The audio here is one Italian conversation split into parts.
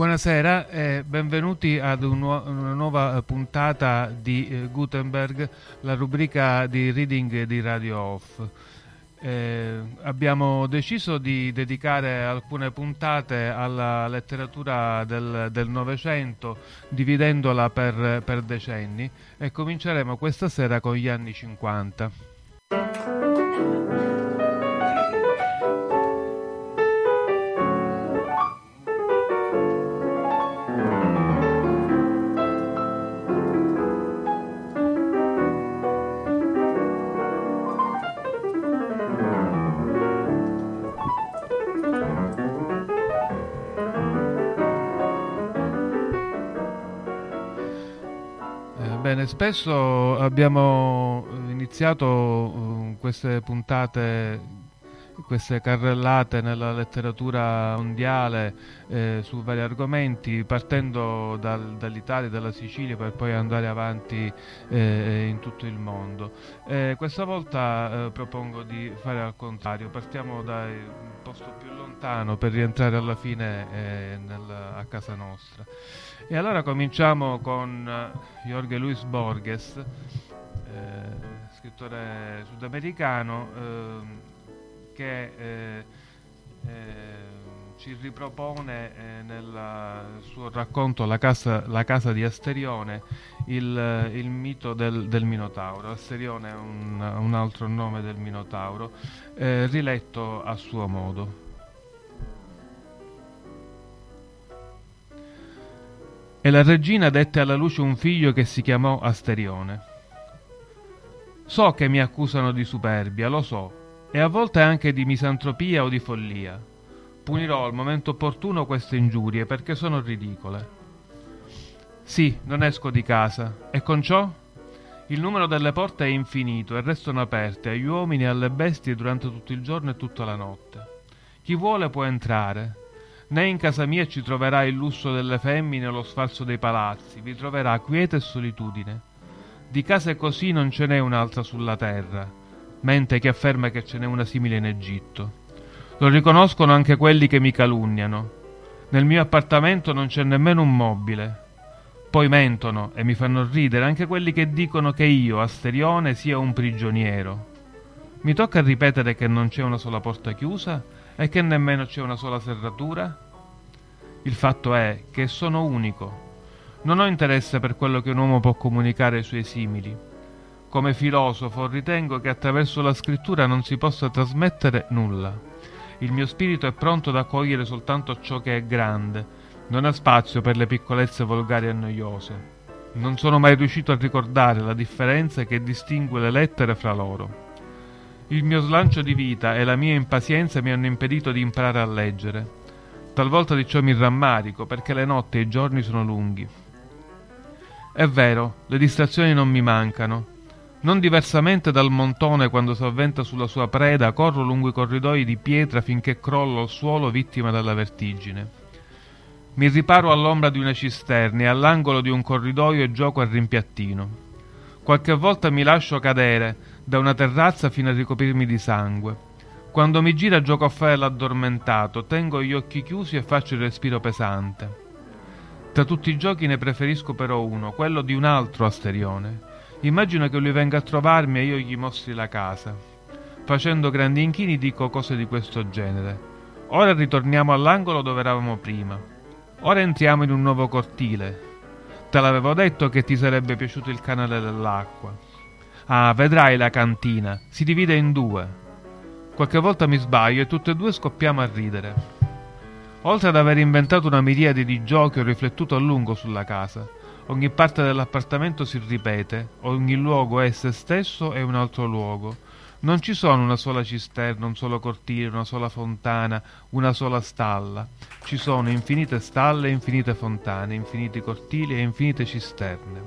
Buonasera e benvenuti ad una nuova puntata di Gutenberg, la rubrica di reading di Radio Off. Abbiamo deciso di dedicare alcune puntate alla letteratura del Novecento, dividendola per decenni, e cominceremo questa sera con gli anni 50. Spesso abbiamo iniziato queste puntate, queste carrellate nella letteratura mondiale su vari argomenti, partendo dall'Italia, dalla Sicilia, per poi andare avanti in tutto il mondo. Questa volta propongo di fare al contrario, partiamo dal posto più lontano per rientrare alla fine a casa nostra. E allora cominciamo con Jorge Luis Borges, scrittore sudamericano, che ci ripropone nel suo racconto La casa di Asterione il mito del Minotauro. Asterione è un altro nome del Minotauro, riletto a suo modo. E la regina dette alla luce un figlio che si chiamò Asterione. So che mi accusano di superbia, lo so, e a volte anche di misantropia o di follia. Punirò al momento opportuno queste ingiurie perché sono ridicole. Sì, non esco di casa, e con ciò? Il numero delle porte è infinito e restano aperte agli uomini e alle bestie durante tutto il giorno e tutta la notte. Chi vuole può entrare. Né in casa mia ci troverà il lusso delle femmine o lo sfarzo dei palazzi, vi troverà quiete e solitudine. Di case così non ce n'è un'altra sulla terra, mente che afferma che ce n'è una simile in Egitto. Lo riconoscono anche quelli che mi calunniano. Nel mio appartamento non c'è nemmeno un mobile. Poi mentono e mi fanno ridere anche quelli che dicono che io, Asterione, sia un prigioniero. Mi tocca ripetere che non c'è una sola porta chiusa? E che nemmeno c'è una sola serratura? Il fatto è che sono unico. Non ho interesse per quello che un uomo può comunicare ai suoi simili. Come filosofo ritengo che attraverso la scrittura non si possa trasmettere nulla. Il mio spirito è pronto ad accogliere soltanto ciò che è grande. Non ha spazio per le piccolezze volgari e noiose. Non sono mai riuscito a ricordare la differenza che distingue le lettere fra loro. Il mio slancio di vita e la mia impazienza mi hanno impedito di imparare a leggere. Talvolta di ciò mi rammarico, perché le notti e i giorni sono lunghi. È vero, le distrazioni non mi mancano. Non diversamente dal montone quando s'avventa sulla sua preda, corro lungo i corridoi di pietra finché crollo al suolo vittima della vertigine. Mi riparo all'ombra di una cisterna e all'angolo di un corridoio e gioco al rimpiattino. Qualche volta mi lascio cadere da una terrazza fino a ricoprirmi di sangue. Quando mi gira gioco a fare l'addormentato, tengo gli occhi chiusi e faccio il respiro pesante. Tra tutti i giochi ne preferisco però uno, quello di un altro Asterione. Immagino che lui venga a trovarmi e io gli mostri la casa. Facendo grandi inchini dico cose di questo genere. Ora ritorniamo all'angolo dove eravamo prima. Ora entriamo in un nuovo cortile. Te l'avevo detto che ti sarebbe piaciuto il canale dell'acqua. Ah, vedrai la cantina, si divide in due. Qualche volta mi sbaglio e tutte e due scoppiamo a ridere. Oltre ad aver inventato una miriade di giochi, ho riflettuto a lungo sulla casa. Ogni parte dell'appartamento si ripete, ogni luogo è se stesso e un altro luogo. Non ci sono una sola cisterna, un solo cortile, una sola fontana, una sola stalla. Ci sono infinite stalle, infinite fontane, infiniti cortili e infinite cisterne.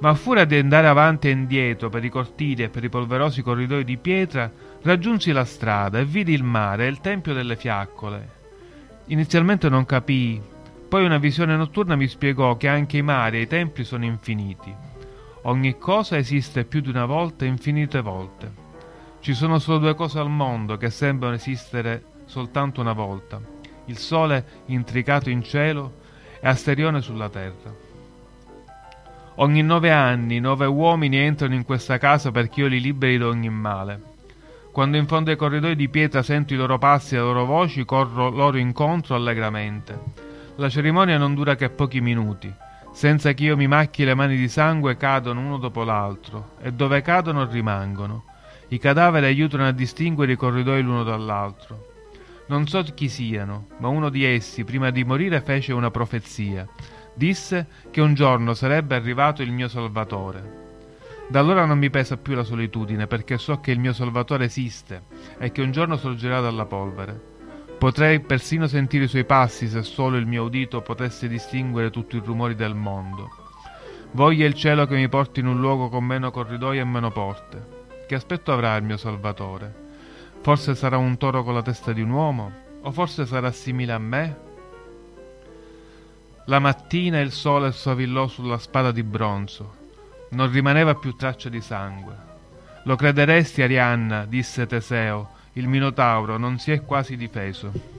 Ma a furia di andare avanti e indietro per i cortili e per i polverosi corridoi di pietra, raggiunsi la strada e vidi il mare e il tempio delle fiaccole. Inizialmente non capii, poi una visione notturna mi spiegò che anche i mari e i templi sono infiniti. Ogni cosa esiste più di una volta e infinite volte. Ci sono solo due cose al mondo che sembrano esistere soltanto una volta: il sole intricato in cielo e Asterione sulla terra. Ogni 9 anni 9 uomini entrano in questa casa perché io li liberi da ogni male. Quando in fondo ai corridoi di pietra sento i loro passi e le loro voci, corro loro incontro allegramente. La cerimonia non dura che pochi minuti. Senza che io mi macchi le mani di sangue cadono uno dopo l'altro, e dove cadono rimangono. I cadaveri aiutano a distinguere i corridoi l'uno dall'altro. Non so chi siano, ma uno di essi, prima di morire, fece una profezia. Disse che un giorno sarebbe arrivato il mio Salvatore. Da allora non mi pesa più la solitudine, perché so che il mio Salvatore esiste e che un giorno sorgerà dalla polvere. Potrei persino sentire i suoi passi se solo il mio udito potesse distinguere tutti i rumori del mondo. Voglia il cielo che mi porti in un luogo con meno corridoi e meno porte. Che aspetto avrà il mio Salvatore? Forse sarà un toro con la testa di un uomo? O forse sarà simile a me? La mattina il sole sovillò sulla spada di bronzo. Non rimaneva più traccia di sangue. Lo crederesti, Arianna, disse Teseo, il Minotauro non si è quasi difeso.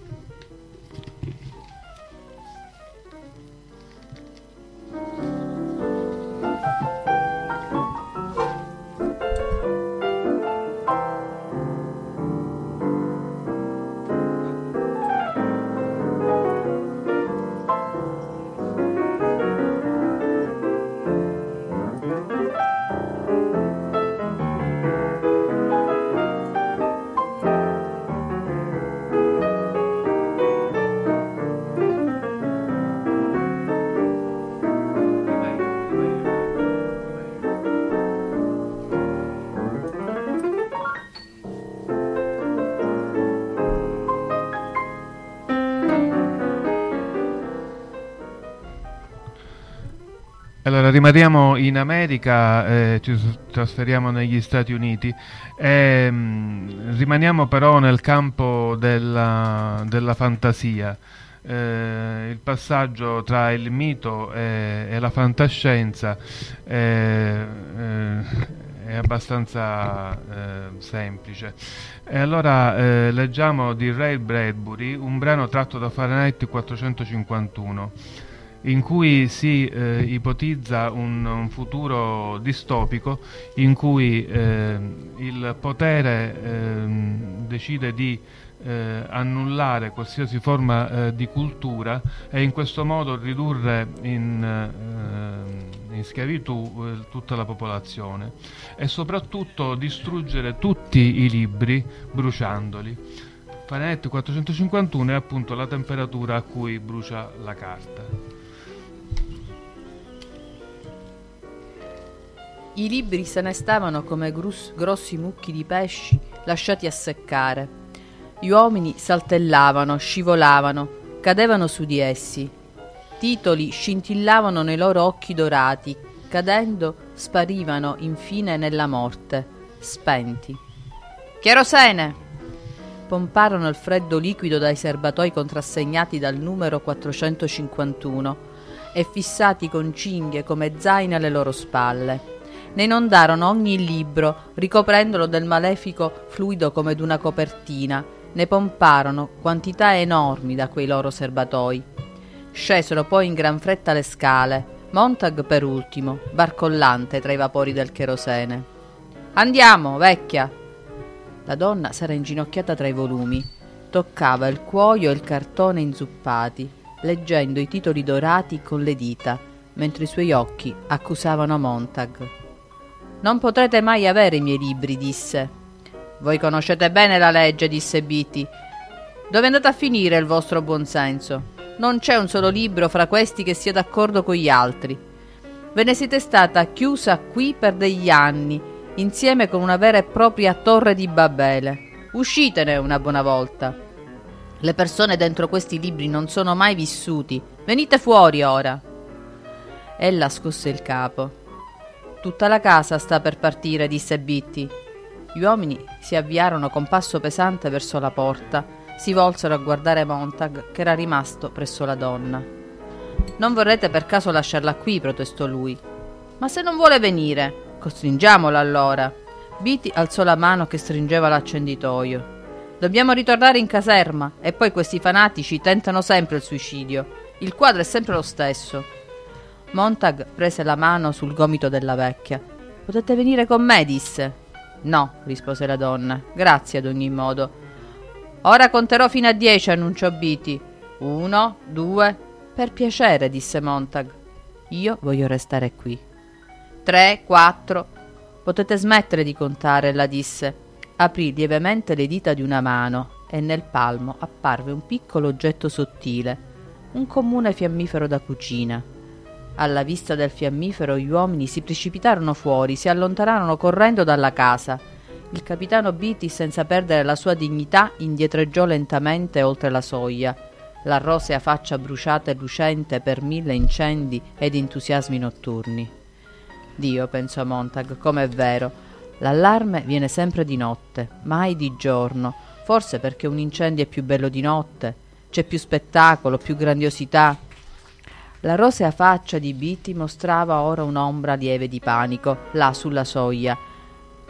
Allora, rimaniamo in America, ci trasferiamo negli Stati Uniti, rimaniamo però nel campo della fantasia. Il passaggio tra il mito e la fantascienza è abbastanza semplice. E allora leggiamo di Ray Bradbury un brano tratto da Fahrenheit 451. In cui si ipotizza un futuro distopico in cui il potere decide di annullare qualsiasi forma di cultura e in questo modo ridurre in schiavitù tutta la popolazione e soprattutto distruggere tutti i libri bruciandoli. Fahrenheit 451 è appunto la temperatura a cui brucia la carta. I libri se ne stavano come grossi mucchi di pesci lasciati a seccare. Gli uomini saltellavano, scivolavano, cadevano su di essi. Titoli scintillavano nei loro occhi dorati, cadendo sparivano infine nella morte, spenti. Cherosene! Pomparono il freddo liquido dai serbatoi contrassegnati dal numero 451 e fissati con cinghie come zaini alle loro spalle. Ne inondarono ogni libro, ricoprendolo del malefico fluido come d'una copertina. Ne pomparono quantità enormi da quei loro serbatoi. Scesero poi in gran fretta le scale, Montag per ultimo, barcollante tra i vapori del cherosene. «Andiamo, vecchia!» La donna s'era inginocchiata tra i volumi. Toccava il cuoio e il cartone inzuppati, leggendo i titoli dorati con le dita, mentre i suoi occhi accusavano Montag. «Non potrete mai avere i miei libri», disse. «Voi conoscete bene la legge», disse Beatty. «Dove è andato a finire il vostro buonsenso? Non c'è un solo libro fra questi che sia d'accordo con gli altri. Ve ne siete stata chiusa qui per degli anni, insieme con una vera e propria torre di Babele. Uscitene una buona volta. Le persone dentro questi libri non sono mai vissuti. Venite fuori ora!» Ella scosse il capo. «Tutta la casa sta per partire», disse Beatty. Gli uomini si avviarono con passo pesante verso la porta, si volsero a guardare Montag, che era rimasto presso la donna. «Non vorrete per caso lasciarla qui», protestò lui. «Ma se non vuole venire, costringiamola allora». Beatty alzò la mano che stringeva l'accenditoio. «Dobbiamo ritornare in caserma, e poi questi fanatici tentano sempre il suicidio. Il quadro è sempre lo stesso. Montag prese la mano sul gomito della vecchia. «Potete venire con me?» disse. «No», rispose la donna. «Grazie ad ogni modo». «Ora conterò fino a 10», annunciò Beatty. «Uno, due...» «Per piacere», disse Montag. «Io voglio restare qui». «Tre, quattro...» «Potete smettere di contare», la disse. Aprì lievemente le dita di una mano e nel palmo apparve un piccolo oggetto sottile, un comune fiammifero da cucina. Alla vista del fiammifero gli uomini si precipitarono fuori, si allontanarono correndo dalla casa. Il capitano Beatty, senza perdere la sua dignità, indietreggiò lentamente oltre la soglia, la rosea faccia bruciata e lucente per mille incendi ed entusiasmi notturni. «Dio», pensò Montag, «com'è vero, l'allarme viene sempre di notte, mai di giorno, forse perché un incendio è più bello di notte, c'è più spettacolo, più grandiosità». La rosea faccia di Beatty mostrava ora un'ombra lieve di panico, là sulla soglia.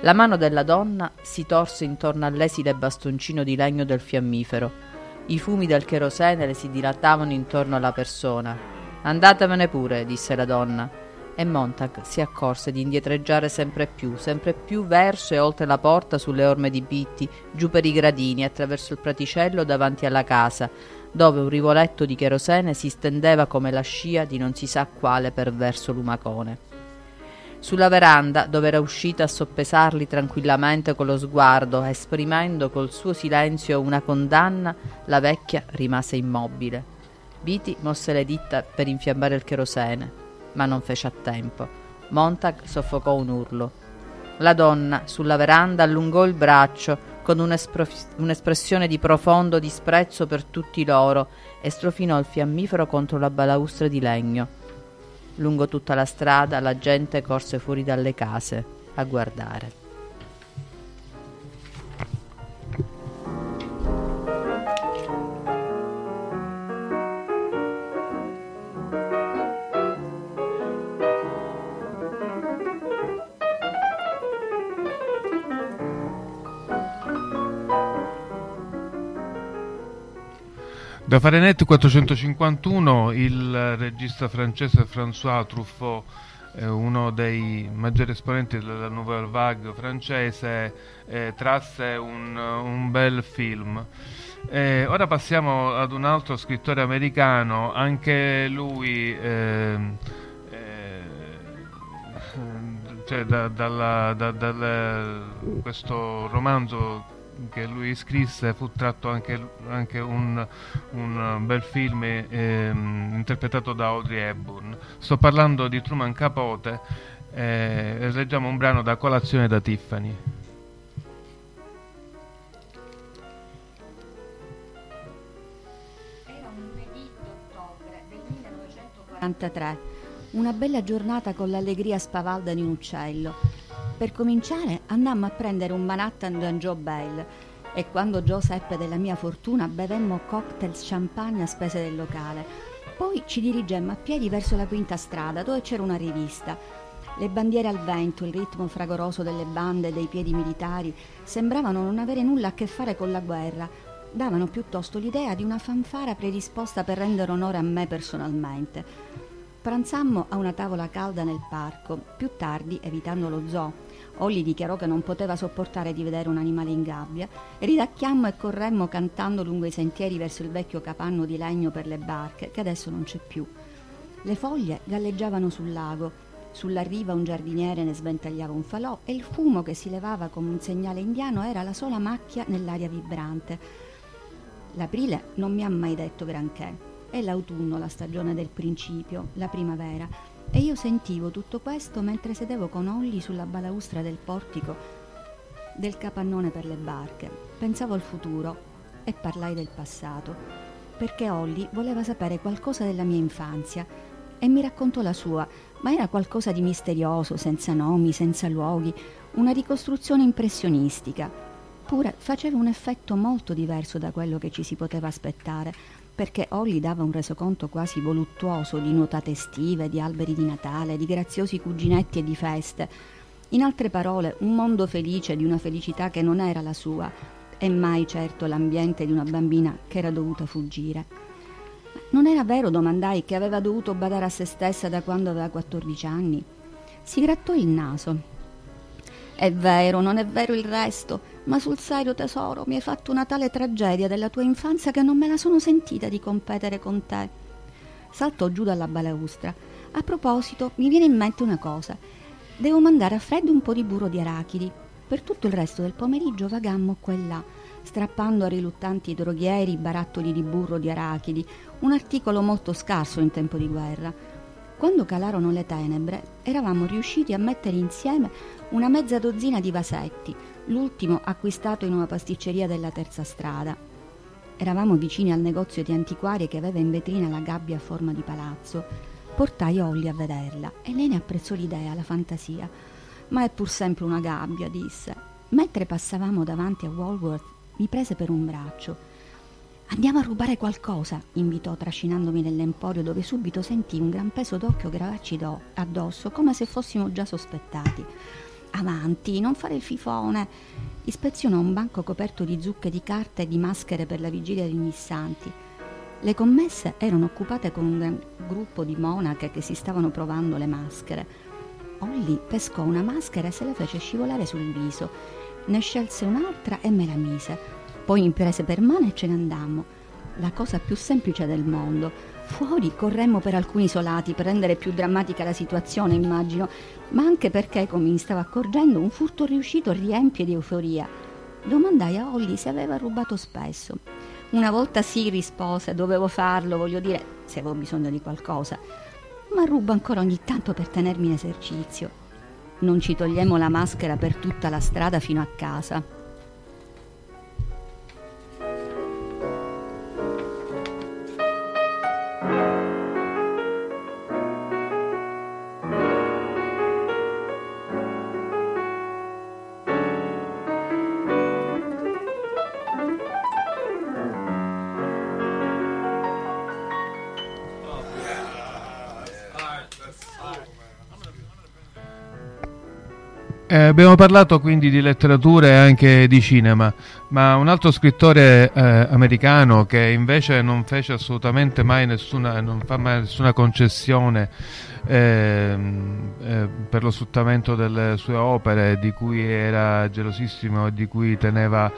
La mano della donna si torse intorno all'esile bastoncino di legno del fiammifero. I fumi del cherosene le si dilatavano intorno alla persona. «Andatevene pure», disse la donna. E Montag si accorse di indietreggiare sempre più verso e oltre la porta, sulle orme di Beatty, giù per i gradini, attraverso il praticello davanti alla casa, dove un rivoletto di cherosene si stendeva come la scia di non si sa quale perverso lumacone. Sulla veranda, dove era uscita a soppesarli tranquillamente con lo sguardo, esprimendo col suo silenzio una condanna, la vecchia rimase immobile. Beatty mosse le dita per infiammare il cherosene, ma non fece a tempo. Montag soffocò un urlo. La donna, sulla veranda, allungò il braccio con un'espressione di profondo disprezzo per tutti loro e strofinò il fiammifero contro la balaustra di legno. Lungo tutta la strada la gente corse fuori dalle case a guardare. Da Fahrenheit 451, il regista francese François Truffaut, uno dei maggiori esponenti della Nouvelle Vague francese, trasse un bel film. Ora passiamo ad un altro scrittore americano, anche lui questo romanzo che lui scrisse fu tratto anche un bel film interpretato da Audrey Hepburn. Sto parlando di Truman Capote, leggiamo un brano da Colazione da Tiffany. Era un lunedì d'ottobre del 1943, una bella giornata con l'allegria spavalda di un uccello. Per cominciare andammo a prendere un Manhattan da Joe Bell e quando Joe seppe della mia fortuna bevemmo cocktail champagne a spese del locale. Poi ci dirigemmo a piedi verso la quinta strada, dove c'era una rivista. Le bandiere al vento, il ritmo fragoroso delle bande e dei piedi militari sembravano non avere nulla a che fare con la guerra, davano piuttosto l'idea di una fanfara predisposta per rendere onore a me personalmente. Pranzammo a una tavola calda nel parco. Più tardi, evitando lo zoo, Olly dichiarò che non poteva sopportare di vedere un animale in gabbia. Ridacchiammo e corremmo cantando lungo i sentieri verso il vecchio capanno di legno per le barche, che adesso non c'è più. Le foglie galleggiavano sul lago, sulla riva un giardiniere ne sventagliava un falò e il fumo che si levava come un segnale indiano era la sola macchia nell'aria vibrante. L'aprile non mi ha mai detto granché. È l'autunno, la stagione del principio, la primavera, e io sentivo tutto questo mentre sedevo con Olly sulla balaustra del portico del capannone per le barche. Pensavo al futuro e parlai del passato, perché Olly voleva sapere qualcosa della mia infanzia e mi raccontò la sua, ma era qualcosa di misterioso, senza nomi, senza luoghi, una ricostruzione impressionistica. Pure faceva un effetto molto diverso da quello che ci si poteva aspettare, perché Olly dava un resoconto quasi voluttuoso di nuotate estive, di alberi di Natale, di graziosi cuginetti e di feste. In altre parole, un mondo felice di una felicità che non era la sua e mai certo l'ambiente di una bambina che era dovuta fuggire. Non era vero, domandai, che aveva dovuto badare a se stessa da quando aveva 14 anni? Si grattò il naso. È vero, non è vero il resto, ma sul serio tesoro, mi hai fatto una tale tragedia della tua infanzia che non me la sono sentita di competere con te. Saltò giù dalla balaustra. A proposito, mi viene in mente una cosa. Devo mandare a Fred un po' di burro di arachidi. Per tutto il resto del pomeriggio vagammo qua e là, strappando a riluttanti droghieri barattoli di burro di arachidi, un articolo molto scarso in tempo di guerra. Quando calarono le tenebre, eravamo riusciti a mettere insieme una mezza dozzina di vasetti, l'ultimo acquistato in una pasticceria della terza strada. Eravamo vicini al negozio di antiquarie che aveva in vetrina la gabbia a forma di palazzo. Portai Olly a vederla e lei ne apprezzò l'idea, la fantasia. Ma è pur sempre una gabbia, disse. Mentre passavamo davanti a Walworth, mi prese per un braccio. Andiamo a rubare qualcosa, invitò, trascinandomi nell'emporio, dove subito sentii un gran peso d'occhio gravarci addosso, come se fossimo già sospettati. Avanti, non fare il fifone. Ispezionò un banco coperto di zucche di carta e di maschere per la vigilia dei missanti. Le commesse erano occupate con un gran gruppo di monache che si stavano provando le maschere. Olly pescò una maschera e se la fece scivolare sul viso. Ne scelse un'altra e me la mise. Poi mi prese per mano e ce ne andammo. La cosa più semplice del mondo. Fuori corremmo per alcuni isolati per rendere più drammatica la situazione, immagino, ma anche perché, come mi stavo accorgendo, un furto riuscito riempie di euforia. Domandai a Olly se aveva rubato spesso. Una volta sì, rispose, dovevo farlo, voglio dire, se avevo bisogno di qualcosa, ma rubo ancora ogni tanto per tenermi in esercizio. Non ci togliemmo la maschera per tutta la strada fino a casa. Abbiamo parlato quindi di letteratura e anche di cinema, ma un altro scrittore americano che invece non fece assolutamente mai non fa mai nessuna concessione per lo sfruttamento delle sue opere, di cui era gelosissimo e di cui teneva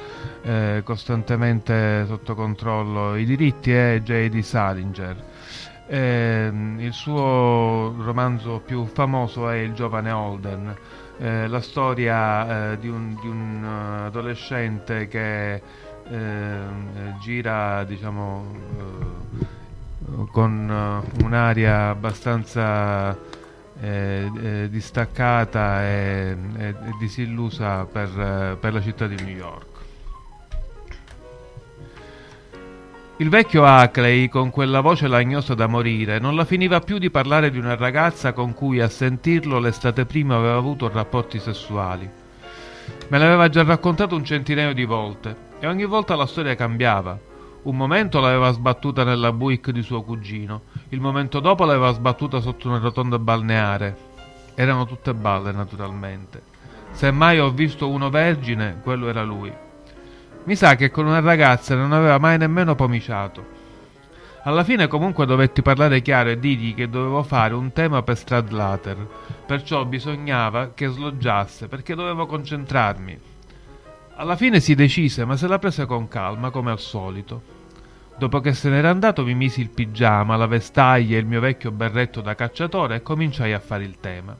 costantemente sotto controllo i diritti, è J.D. Salinger. Il suo romanzo più famoso è Il giovane Holden, la storia di un adolescente che gira, diciamo, con un'aria abbastanza distaccata e disillusa per la città di New York. Il vecchio Ackley, con quella voce lagnosa da morire, non la finiva più di parlare di una ragazza con cui, a sentirlo, l'estate prima aveva avuto rapporti sessuali. Me l'aveva già raccontato un centinaio di volte, e ogni volta la storia cambiava. Un momento l'aveva sbattuta nella Buick di suo cugino, il momento dopo l'aveva sbattuta sotto una rotonda balneare. Erano tutte balle, naturalmente. Se mai ho visto uno vergine, quello era lui. Mi sa che con una ragazza non aveva mai nemmeno pomiciato. Alla fine comunque dovetti parlare chiaro e dirgli che dovevo fare un tema per Stradlater, perciò bisognava che sloggiasse, perché dovevo concentrarmi. Alla fine si decise, ma se la prese con calma, come al solito. Dopo che se n'era andato mi misi il pigiama, la vestaglia e il mio vecchio berretto da cacciatore e cominciai a fare il tema.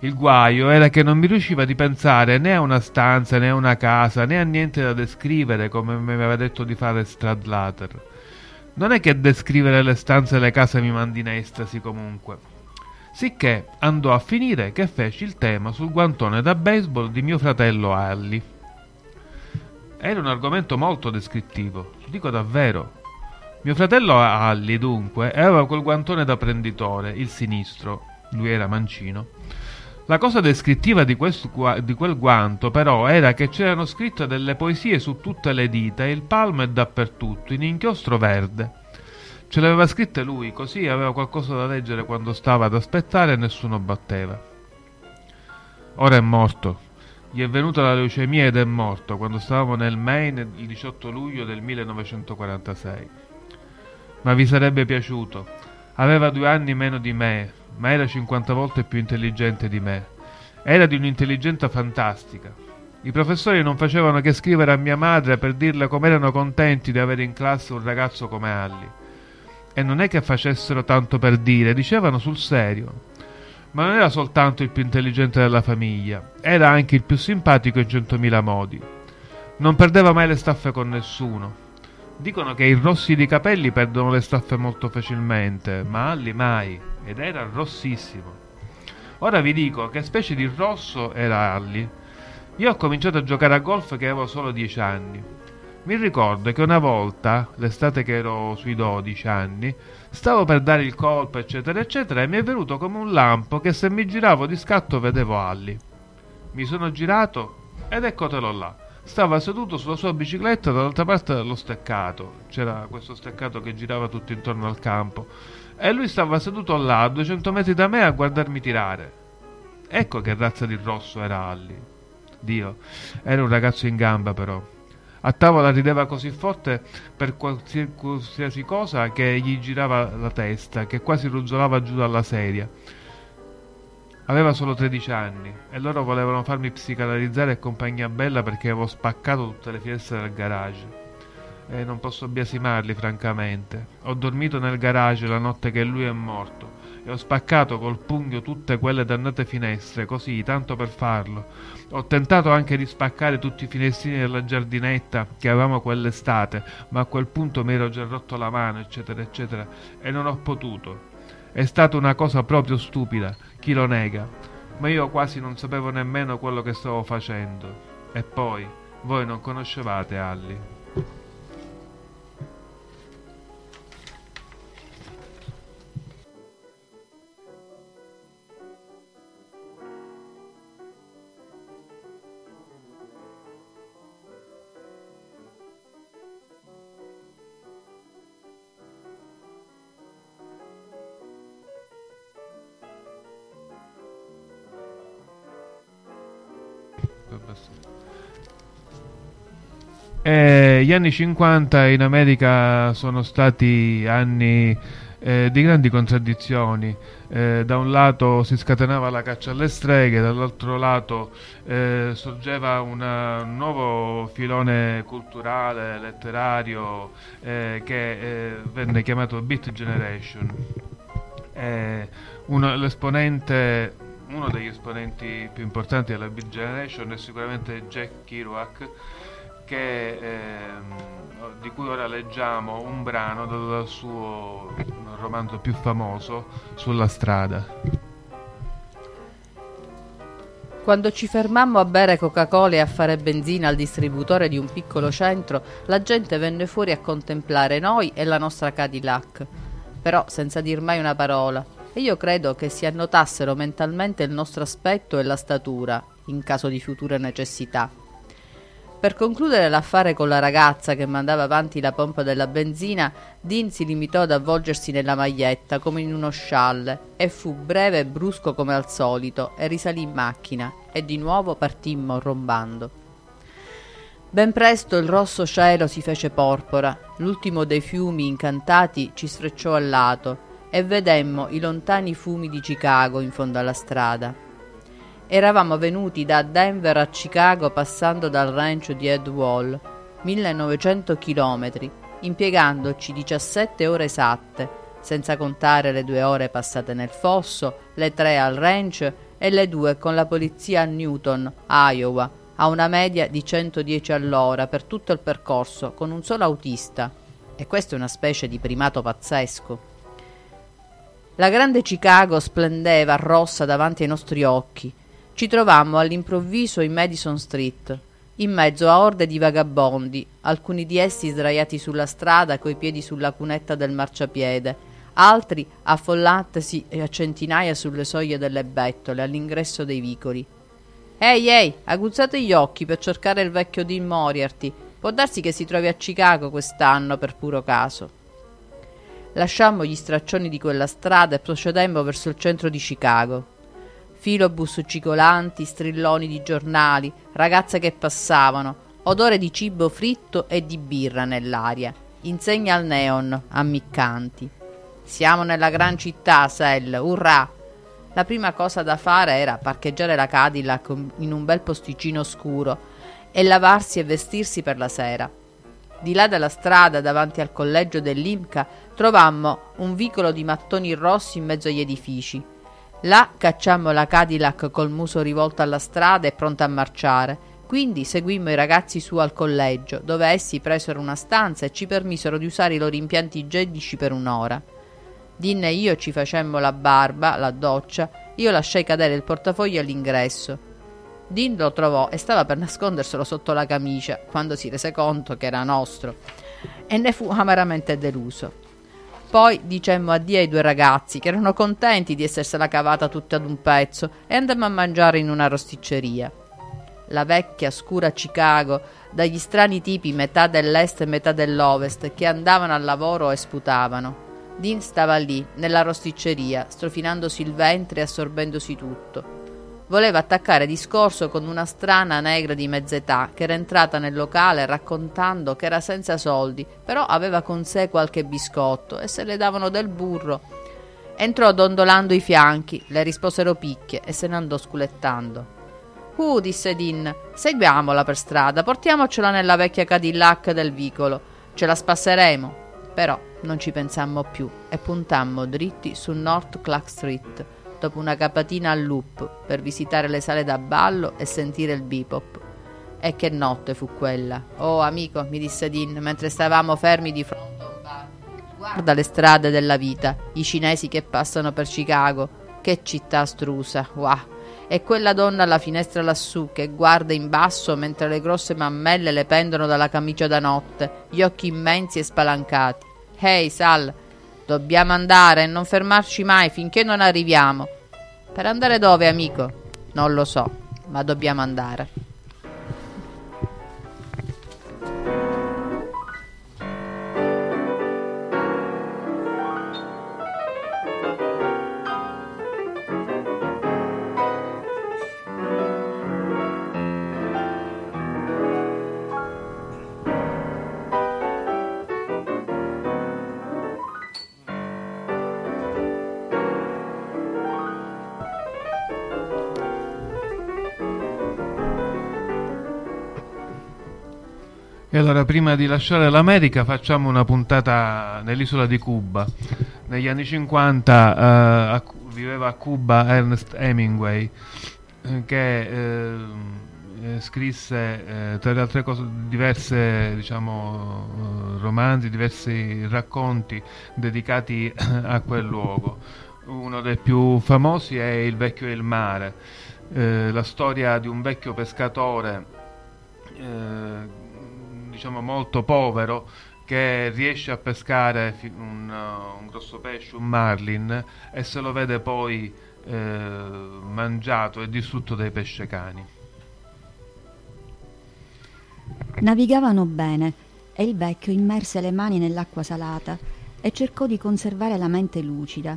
Il guaio era che non mi riusciva di pensare né a una stanza, né a una casa, né a niente da descrivere, come mi aveva detto di fare Stradlater. Non è che descrivere le stanze e le case mi mandi in estasi comunque. Sicché andò a finire che feci il tema sul guantone da baseball di mio fratello Harley. Era un argomento molto descrittivo, dico davvero. Mio fratello Harley, dunque, aveva quel guantone da prenditore, il sinistro, lui era mancino. La cosa descrittiva di quel guanto, però, era che c'erano scritte delle poesie su tutte le dita e il palmo e dappertutto, in inchiostro verde. Ce le aveva scritte lui, così aveva qualcosa da leggere quando stava ad aspettare e nessuno batteva. Ora è morto. Gli è venuta la leucemia ed è morto quando stavamo nel Maine il 18 luglio del 1946. ma vi sarebbe piaciuto. Aveva 2 anni meno di me, ma era 50 volte più intelligente di me. Era di un'intelligenza fantastica. I professori non facevano che scrivere a mia madre per dirle come erano contenti di avere in classe un ragazzo come Alli. E non è che facessero tanto per dire, dicevano sul serio. Ma non era soltanto il più intelligente della famiglia, era anche il più simpatico in 100.000 modi. Non perdeva mai le staffe con nessuno. Dicono che i rossi di capelli perdono le staffe molto facilmente, ma Alli mai, ed era rossissimo. Ora vi dico che specie di rosso era Alli. Io ho cominciato a giocare a golf che avevo solo 10 anni. Mi ricordo che una volta, l'estate che ero sui 12 anni, stavo per dare il colpo eccetera eccetera e mi è venuto come un lampo che se mi giravo di scatto vedevo Alli. Mi sono girato ed eccotelo là. Stava seduto sulla sua bicicletta dall'altra parte dello steccato. C'era questo steccato che girava tutto intorno al campo. E lui stava seduto là, a 200 metri da me, a guardarmi tirare. Ecco che razza di rosso era Alli. Dio, era un ragazzo in gamba però. A tavola rideva così forte per qualsiasi cosa che gli girava la testa, che quasi ruzzolava giù dalla sedia. Aveva solo 13 anni e loro volevano farmi psicanalizzare e compagnia bella perché avevo spaccato tutte le finestre del garage. E non posso biasimarli, francamente. Ho dormito nel garage la notte che lui è morto e ho spaccato col pugno tutte quelle dannate finestre, così, tanto per farlo. Ho tentato anche di spaccare tutti i finestrini della giardinetta che avevamo quell'estate, ma a quel punto mi ero già rotto la mano, eccetera, eccetera, e non ho potuto. È stata una cosa proprio stupida, chi lo nega, ma io quasi non sapevo nemmeno quello che stavo facendo. E poi, voi non conoscevate Alli. Gli anni 50 in America sono stati anni di grandi contraddizioni. Da un lato si scatenava la caccia alle streghe, dall'altro lato sorgeva un nuovo filone culturale, letterario, che venne chiamato Beat Generation. Uno degli esponenti più importanti della Beat Generation è sicuramente Jack Kerouac, di cui ora leggiamo un brano dal suo romanzo più famoso, Sulla strada. Quando ci fermammo a bere Coca-Cola e a fare benzina al distributore di un piccolo centro, la gente venne fuori a contemplare noi e la nostra Cadillac, però senza dir mai una parola. E io credo che si annotassero mentalmente il nostro aspetto e la statura, in caso di future necessità. Per concludere l'affare con la ragazza che mandava avanti la pompa della benzina, Dean si limitò ad avvolgersi nella maglietta come in uno scialle e fu breve e brusco come al solito e risalì in macchina e di nuovo partimmo rombando. Ben presto il rosso cielo si fece porpora, l'ultimo dei fiumi incantati ci sfrecciò al lato e vedemmo i lontani fumi di Chicago in fondo alla strada. Eravamo venuti da Denver a Chicago passando dal ranch di Ed Wall, 1900 chilometri, impiegandoci 17 ore esatte, senza contare le 2 ore passate nel fosso, le 3 al ranch e le 2 con la polizia a Newton, Iowa, a una media di 110 all'ora per tutto il percorso con un solo autista. E questo è una specie di primato pazzesco. La grande Chicago splendeva rossa davanti ai nostri occhi. Ci trovammo all'improvviso in Madison Street, in mezzo a orde di vagabondi, alcuni di essi sdraiati sulla strada coi piedi sulla cunetta del marciapiede, altri affollatasi a centinaia sulle soglie delle bettole all'ingresso dei vicoli. Ehi, aguzzate gli occhi per cercare il vecchio Dean Moriarty. Può darsi che si trovi a Chicago quest'anno per puro caso. Lasciammo gli straccioni di quella strada e procedemmo verso il centro di Chicago. Filobus cicolanti, strilloni di giornali, ragazze che passavano, odore di cibo fritto e di birra nell'aria. Insegna al neon, ammiccanti. Siamo nella gran città, Sel, urrà! La prima cosa da fare era parcheggiare la Cadillac in un bel posticino scuro e lavarsi e vestirsi per la sera. Di là dalla strada, davanti al collegio dell'Imca, trovammo un vicolo di mattoni rossi in mezzo agli edifici. Là cacciammo la Cadillac col muso rivolto alla strada e pronta a marciare, quindi seguimmo i ragazzi su al collegio, dove essi presero una stanza e ci permisero di usare i loro impianti igienici per un'ora. Din e io ci facemmo la barba, la doccia, io lasciai cadere il portafoglio all'ingresso. Din lo trovò e stava per nasconderselo sotto la camicia, quando si rese conto che era nostro, e ne fu amaramente deluso. Poi dicemmo addio ai due ragazzi, che erano contenti di essersela cavata tutta ad un pezzo, e andammo a mangiare in una rosticceria. La vecchia scura Chicago, dagli strani tipi metà dell'est e metà dell'ovest, che andavano al lavoro e sputavano. Din stava lì, nella rosticceria, strofinandosi il ventre e assorbendosi tutto. Voleva attaccare discorso con una strana negra di mezz'età che era entrata nel locale raccontando che era senza soldi, però aveva con sé qualche biscotto e se le davano del burro. Entrò dondolando i fianchi, le risposero picche e se ne andò sculettando. Disse Din, seguiamola per strada, portiamocela nella vecchia Cadillac del vicolo, ce la spasseremo. Però non ci pensammo più e puntammo dritti su North Clark Street, dopo una capatina al loop per visitare le sale da ballo e sentire il bebop. E che notte fu quella! Oh amico, mi disse Din mentre stavamo fermi di fronte a un bar, guarda le strade della vita, i cinesi che passano per Chicago, che città astrusa, wow! E quella donna alla finestra lassù che guarda in basso mentre le grosse mammelle le pendono dalla camicia da notte, gli occhi immensi e spalancati. Hey Sal, dobbiamo andare e non fermarci mai finché non arriviamo. Per andare dove, amico? Non lo so, ma dobbiamo andare. E allora, prima di lasciare l'America, facciamo una puntata nell'isola di Cuba. Negli anni 50 viveva a Cuba Ernest Hemingway, che scrisse, tra le altre cose, diverse, diciamo, romanzi, diversi racconti dedicati a quel luogo. Uno dei più famosi è Il vecchio e il mare, la storia di un vecchio pescatore, diciamo molto povero, che riesce a pescare un grosso pesce, un marlin, e se lo vede poi mangiato e distrutto dai pescecani. Navigavano bene e il vecchio immerse le mani nell'acqua salata e cercò di conservare la mente lucida.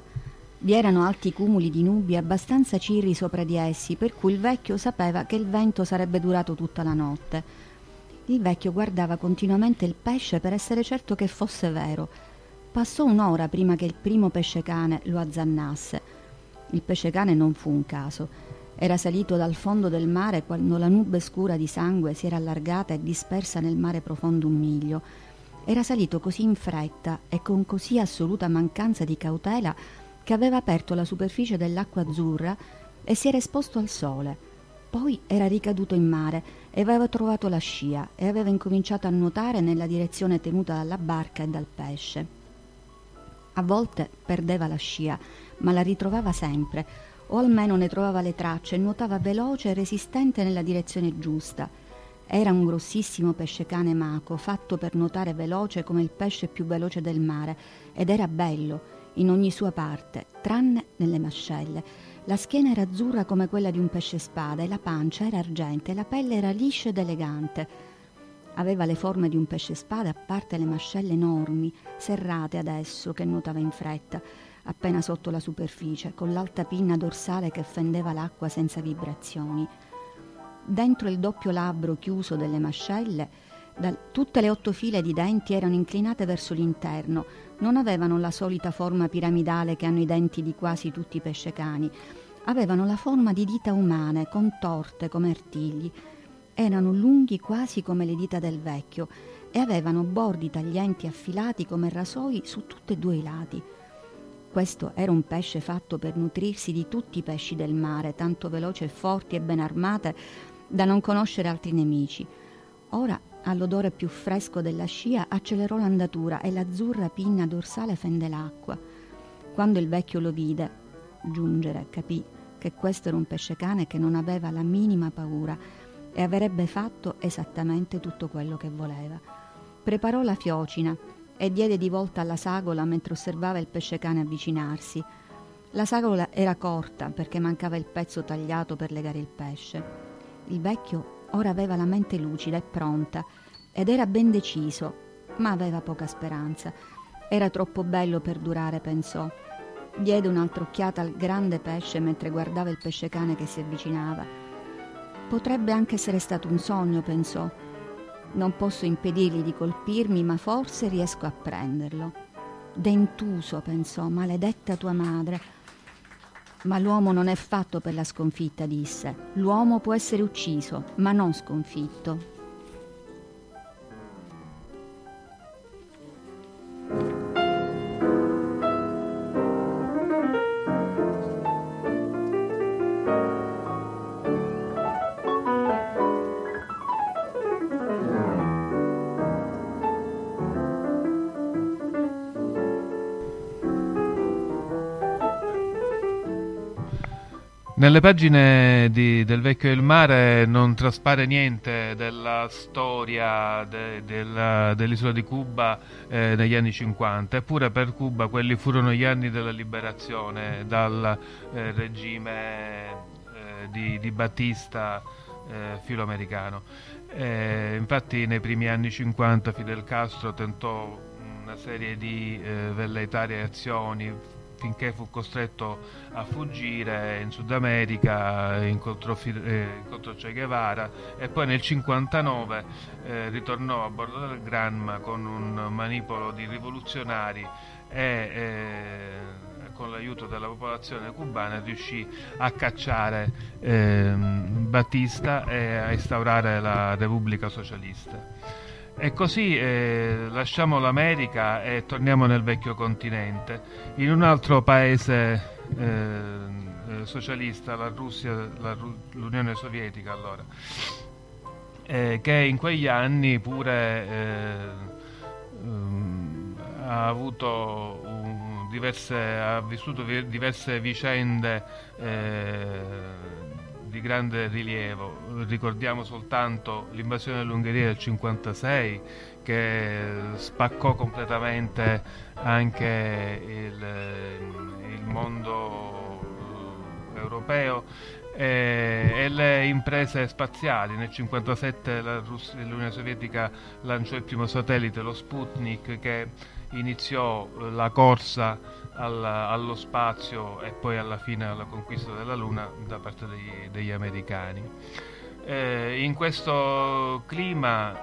Vi erano alti cumuli di nubi abbastanza cirri sopra di essi, per cui il vecchio sapeva che il vento sarebbe durato tutta la notte. Il vecchio guardava continuamente il pesce per essere certo che fosse vero. Passò un'ora prima che il primo pescecane lo azzannasse. Il pescecane non fu un caso. Era salito dal fondo del mare quando la nube scura di sangue si era allargata e dispersa nel mare profondo un miglio. Era salito così in fretta e con così assoluta mancanza di cautela che aveva aperto la superficie dell'acqua azzurra e si era esposto al sole. Poi era ricaduto in mare e aveva trovato la scia e aveva incominciato a nuotare nella direzione tenuta dalla barca e dal pesce. A volte perdeva la scia, ma la ritrovava sempre, o almeno ne trovava le tracce, e nuotava veloce e resistente nella direzione giusta. Era un grossissimo pescecane maco, fatto per nuotare veloce come il pesce più veloce del mare, ed era bello in ogni sua parte, tranne nelle mascelle. La schiena era azzurra come quella di un pesce spada e la pancia era argentea e la pelle era liscia ed elegante. Aveva le forme di un pesce spada, a parte le mascelle enormi, serrate adesso, che nuotava in fretta, appena sotto la superficie, con l'alta pinna dorsale che fendeva l'acqua senza vibrazioni. Dentro il doppio labbro chiuso delle mascelle Tutte le 8 file di denti erano inclinate verso l'interno, non avevano la solita forma piramidale che hanno i denti di quasi tutti i pescecani, avevano la forma di dita umane, contorte come artigli, erano lunghi quasi come le dita del vecchio e avevano bordi taglienti affilati come rasoi su tutti e due i lati. Questo era un pesce fatto per nutrirsi di tutti i pesci del mare, tanto veloce e forti e ben armate da non conoscere altri nemici. Ora, all'odore più fresco della scia, accelerò l'andatura e l'azzurra pinna dorsale fende l'acqua. Quando il vecchio lo vide giungere, capì che questo era un pescecane che non aveva la minima paura e avrebbe fatto esattamente tutto quello che voleva. Preparò la fiocina e diede di volta alla sagola mentre osservava il pescecane avvicinarsi. La sagola era corta perché mancava il pezzo tagliato per legare il pesce. Il vecchio ora aveva la mente lucida e pronta ed era ben deciso, ma aveva poca speranza. Era troppo bello per durare, pensò. Diede un'altra occhiata al grande pesce mentre guardava il pescecane che si avvicinava. Potrebbe anche essere stato un sogno, pensò. Non posso impedirgli di colpirmi, ma forse riesco a prenderlo. Dentuso, pensò, maledetta tua madre. Ma l'uomo non è fatto per la sconfitta, disse. L'uomo può essere ucciso, ma non sconfitto. Nelle pagine del Vecchio e il Mare non traspare niente della storia dell'isola di Cuba negli anni 50, eppure per Cuba quelli furono gli anni della liberazione dal regime di Batista filoamericano. Infatti nei primi anni 50 Fidel Castro tentò una serie di velleitarie azioni finché fu costretto a fuggire in Sud America, incontrò Che Guevara e poi nel 59 ritornò a bordo del Granma con un manipolo di rivoluzionari e con l'aiuto della popolazione cubana riuscì a cacciare Batista e a instaurare la Repubblica Socialista. E così lasciamo l'America e torniamo nel vecchio continente, in un altro paese socialista, la Russia, l'Unione Sovietica allora, che in quegli anni pure ha vissuto diverse vicende di grande rilievo. Ricordiamo soltanto l'invasione dell'Ungheria del 56 che spaccò completamente anche il mondo europeo e le imprese spaziali. Nel 57 l'Unione Sovietica lanciò il primo satellite, lo Sputnik, che iniziò la corsa allo spazio e poi alla fine alla conquista della Luna da parte degli americani. In questo clima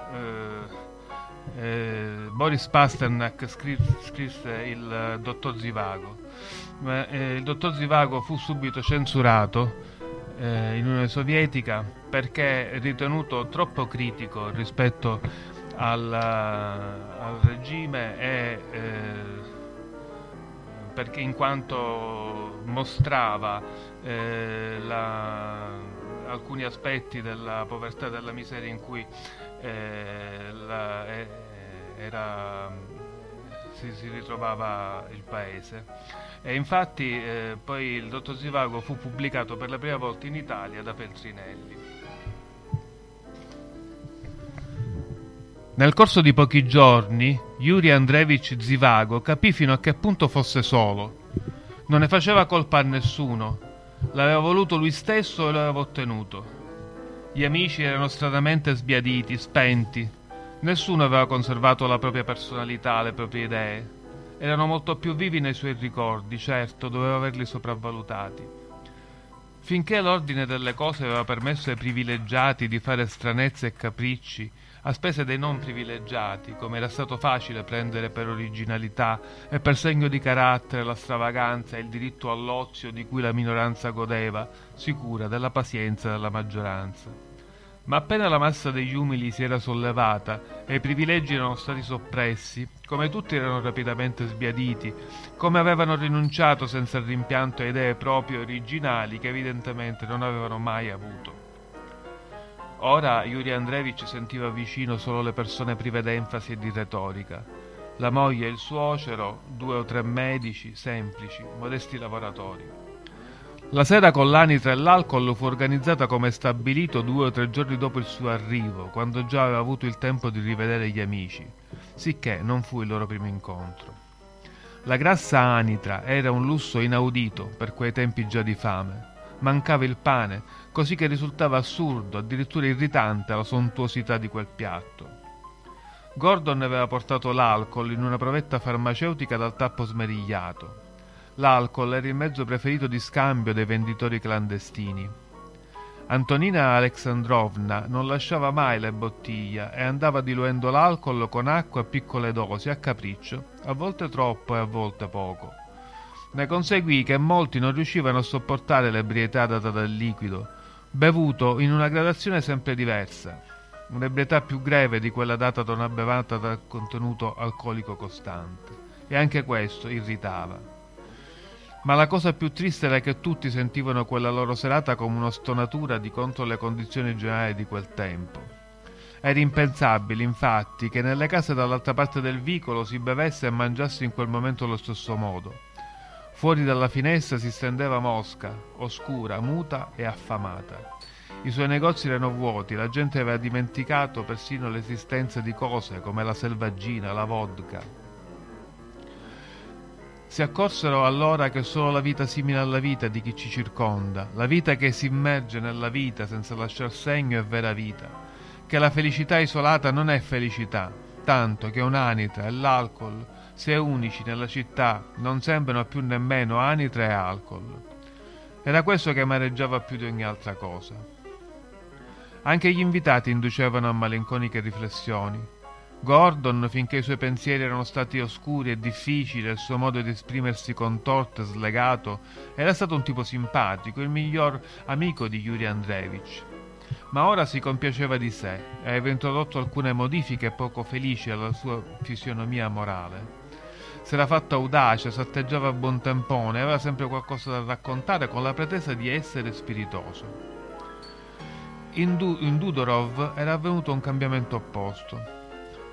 Boris Pasternak scrisse il Dottor Zivago, ma il Dottor Zivago fu subito censurato in Unione Sovietica perché ritenuto troppo critico rispetto al regime e perché in quanto mostrava alcuni aspetti della povertà e della miseria in cui si ritrovava il paese. E infatti poi il Dottor Zivago fu pubblicato per la prima volta in Italia da Feltrinelli. Nel corso di pochi giorni, Yuri Andreevich Zivago capì fino a che punto fosse solo. Non ne faceva colpa a nessuno. L'aveva voluto lui stesso e l'aveva ottenuto. Gli amici erano stranamente sbiaditi, spenti. Nessuno aveva conservato la propria personalità, le proprie idee. Erano molto più vivi nei suoi ricordi, certo, doveva averli sopravvalutati. Finché l'ordine delle cose aveva permesso ai privilegiati di fare stranezze e capricci, a spese dei non privilegiati, come era stato facile prendere per originalità e per segno di carattere la stravaganza e il diritto all'ozio di cui la minoranza godeva, sicura della pazienza della maggioranza. Ma appena la massa degli umili si era sollevata e i privilegi erano stati soppressi, come tutti erano rapidamente sbiaditi, come avevano rinunciato senza rimpianto a idee proprie originali che evidentemente non avevano mai avuto. Ora Yuri Andreevich sentiva vicino solo le persone prive d'enfasi e di retorica. La moglie e il suocero, 2 o 3 medici, semplici, modesti lavoratori. La sera con l'anitra e l'alcol fu organizzata come stabilito 2 o 3 giorni dopo il suo arrivo, quando già aveva avuto il tempo di rivedere gli amici, sicché non fu il loro primo incontro. La grassa anitra era un lusso inaudito per quei tempi già di fame. Mancava il pane, così che risultava assurdo, addirittura irritante la sontuosità di quel piatto. Gordon aveva portato l'alcol in una provetta farmaceutica dal tappo smerigliato. L'alcol era il mezzo preferito di scambio dei venditori clandestini. Antonina Alexandrovna non lasciava mai la bottiglia e andava diluendo l'alcol con acqua a piccole dosi, a capriccio, a volte troppo e a volte poco. Ne conseguì che molti non riuscivano a sopportare l'ebrietà data dal liquido, bevuto in una gradazione sempre diversa, un'ebrietà più greve di quella data da una bevata dal contenuto alcolico costante, e anche questo irritava. Ma la cosa più triste era che tutti sentivano quella loro serata come una stonatura di contro le condizioni generali di quel tempo. Era impensabile, infatti, che nelle case dall'altra parte del vicolo si bevesse e mangiasse in quel momento allo stesso modo. Fuori dalla finestra si stendeva Mosca, oscura, muta e affamata. I suoi negozi erano vuoti, la gente aveva dimenticato persino l'esistenza di cose come la selvaggina, la vodka. Si accorsero allora che solo la vita simile alla vita di chi ci circonda, la vita che si immerge nella vita senza lasciar segno è vera vita, che la felicità isolata non è felicità, tanto che un'anitra e l'alcol, se unici nella città, non sembrano più nemmeno anitra e alcol. Era questo che amareggiava più di ogni altra cosa. Anche gli invitati inducevano a malinconiche riflessioni. Gordon, finché i suoi pensieri erano stati oscuri e difficili e il suo modo di esprimersi contorto e slegato, era stato un tipo simpatico, il miglior amico di Yuri Andreevich. Ma ora si compiaceva di sé e aveva introdotto alcune modifiche poco felici alla sua fisionomia morale. S'era fatto audace, s'atteggiava a buon tempone, aveva sempre qualcosa da raccontare con la pretesa di essere spiritoso. In Dudorov era avvenuto un cambiamento opposto.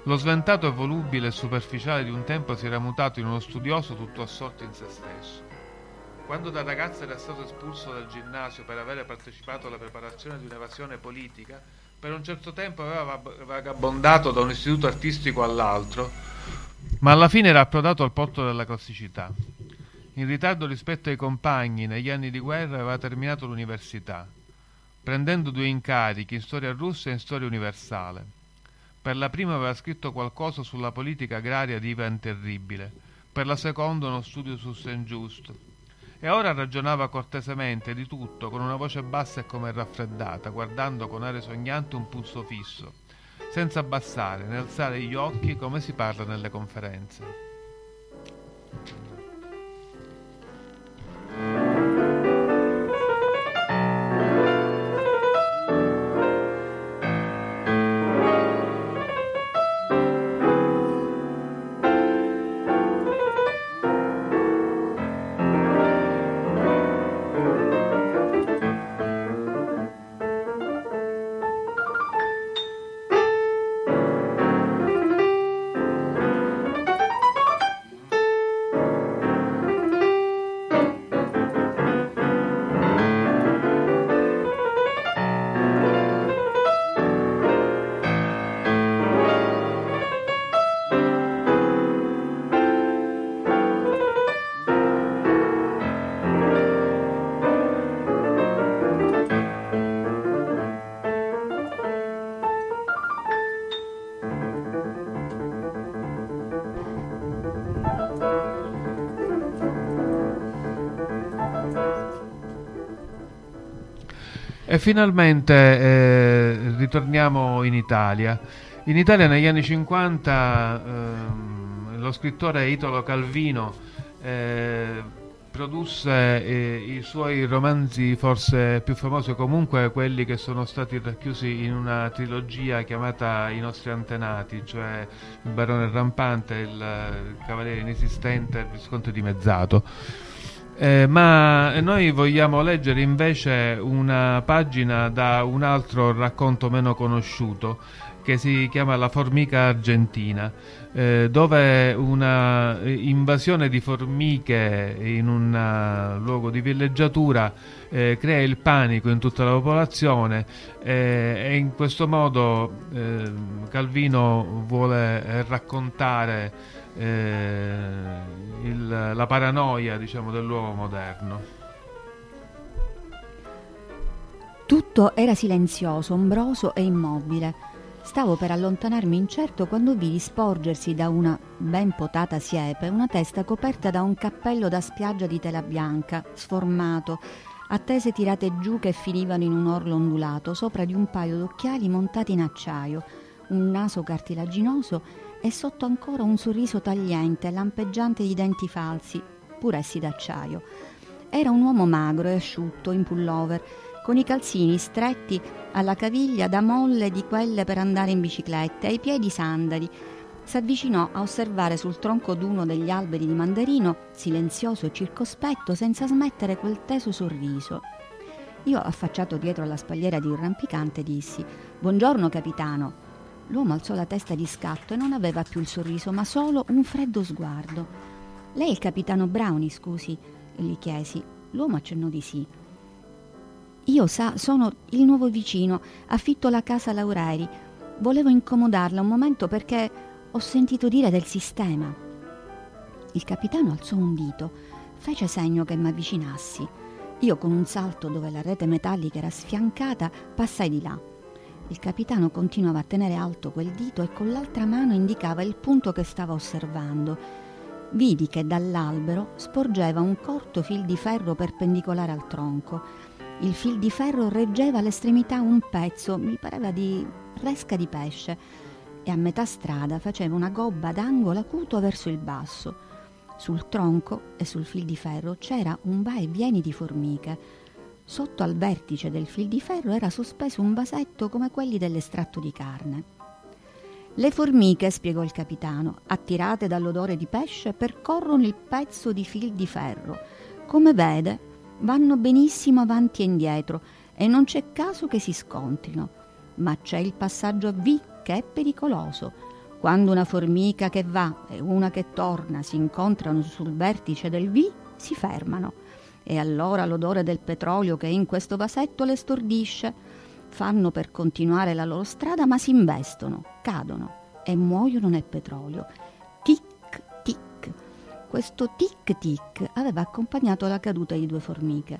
Lo sventato e volubile e superficiale di un tempo si era mutato in uno studioso tutto assorto in se stesso. Quando da ragazzo era stato espulso dal ginnasio per avere partecipato alla preparazione di un'evasione politica, per un certo tempo aveva vagabondato da un istituto artistico all'altro, ma alla fine era approdato al porto della classicità. In ritardo rispetto ai compagni, negli anni di guerra aveva terminato l'università, prendendo 2 incarichi in storia russa e in storia universale. Per la prima aveva scritto qualcosa sulla politica agraria di Ivan Terribile, per la seconda uno studio su Saint-Just, e ora ragionava cortesemente di tutto, con una voce bassa e come raffreddata, guardando con aria sognante un pulso fisso, senza abbassare né alzare gli occhi come si parla nelle conferenze. E finalmente ritorniamo in Italia. In Italia negli anni 50 lo scrittore Italo Calvino produsse i suoi romanzi forse più famosi, o comunque quelli che sono stati racchiusi in una trilogia chiamata I nostri antenati, cioè Il barone rampante, Il cavaliere inesistente, Il visconte dimezzato. Ma noi vogliamo leggere invece una pagina da un altro racconto meno conosciuto, che si chiama La formica argentina, dove una invasione di formiche in un luogo di villeggiatura crea il panico in tutta la popolazione, e in questo modo Calvino vuole raccontare la paranoia, diciamo, dell'uomo moderno. Tutto era silenzioso, ombroso e immobile. Stavo per allontanarmi incerto quando vidi sporgersi da una ben potata siepe una testa coperta da un cappello da spiaggia di tela bianca, sformato, a tese tirate giù che finivano in un orlo ondulato sopra di un paio d'occhiali montati in acciaio, un naso cartilaginoso e sotto ancora un sorriso tagliente, lampeggiante di denti falsi, pur essi d'acciaio. Era un uomo magro e asciutto, in pullover, con i calzini stretti alla caviglia da molle di quelle per andare in bicicletta e i piedi sandali. S'avvicinò a osservare sul tronco d'uno degli alberi di mandarino, silenzioso e circospetto, senza smettere quel teso sorriso. Io, affacciato dietro alla spalliera di un rampicante, dissi: «Buongiorno, capitano». L'uomo alzò la testa di scatto e non aveva più il sorriso, ma solo un freddo sguardo. «Lei è il capitano Brownie, scusi?» gli chiesi. L'uomo accennò di sì. «Io, sa, sono il nuovo vicino, affitto la casa Laureri. Volevo incomodarla un momento perché ho sentito dire del sistema». Il capitano alzò un dito, fece segno che mi avvicinassi. Io, con un salto dove la rete metallica era sfiancata, passai di là. Il capitano continuava a tenere alto quel dito e con l'altra mano indicava il punto che stava osservando. Vidi che dall'albero sporgeva un corto fil di ferro perpendicolare al tronco. Il fil di ferro reggeva all'estremità un pezzo, mi pareva di resca di pesce, e a metà strada faceva una gobba d'angolo acuto verso il basso. Sul tronco e sul fil di ferro c'era un va e vieni di formiche. Sotto al vertice del fil di ferro era sospeso un vasetto come quelli dell'estratto di carne. «Le formiche», spiegò il capitano, «attirate dall'odore di pesce, percorrono il pezzo di fil di ferro. Come vede, vanno benissimo avanti e indietro e non c'è caso che si scontrino, ma c'è il passaggio a V che è pericoloso. Quando una formica che va e una che torna si incontrano sul vertice del V, si fermano, e allora l'odore del petrolio che è in questo vasetto le stordisce. Fanno per continuare la loro strada, ma si investono, cadono e muoiono nel petrolio. Tic tic». Questo tic tic aveva accompagnato la caduta di due formiche.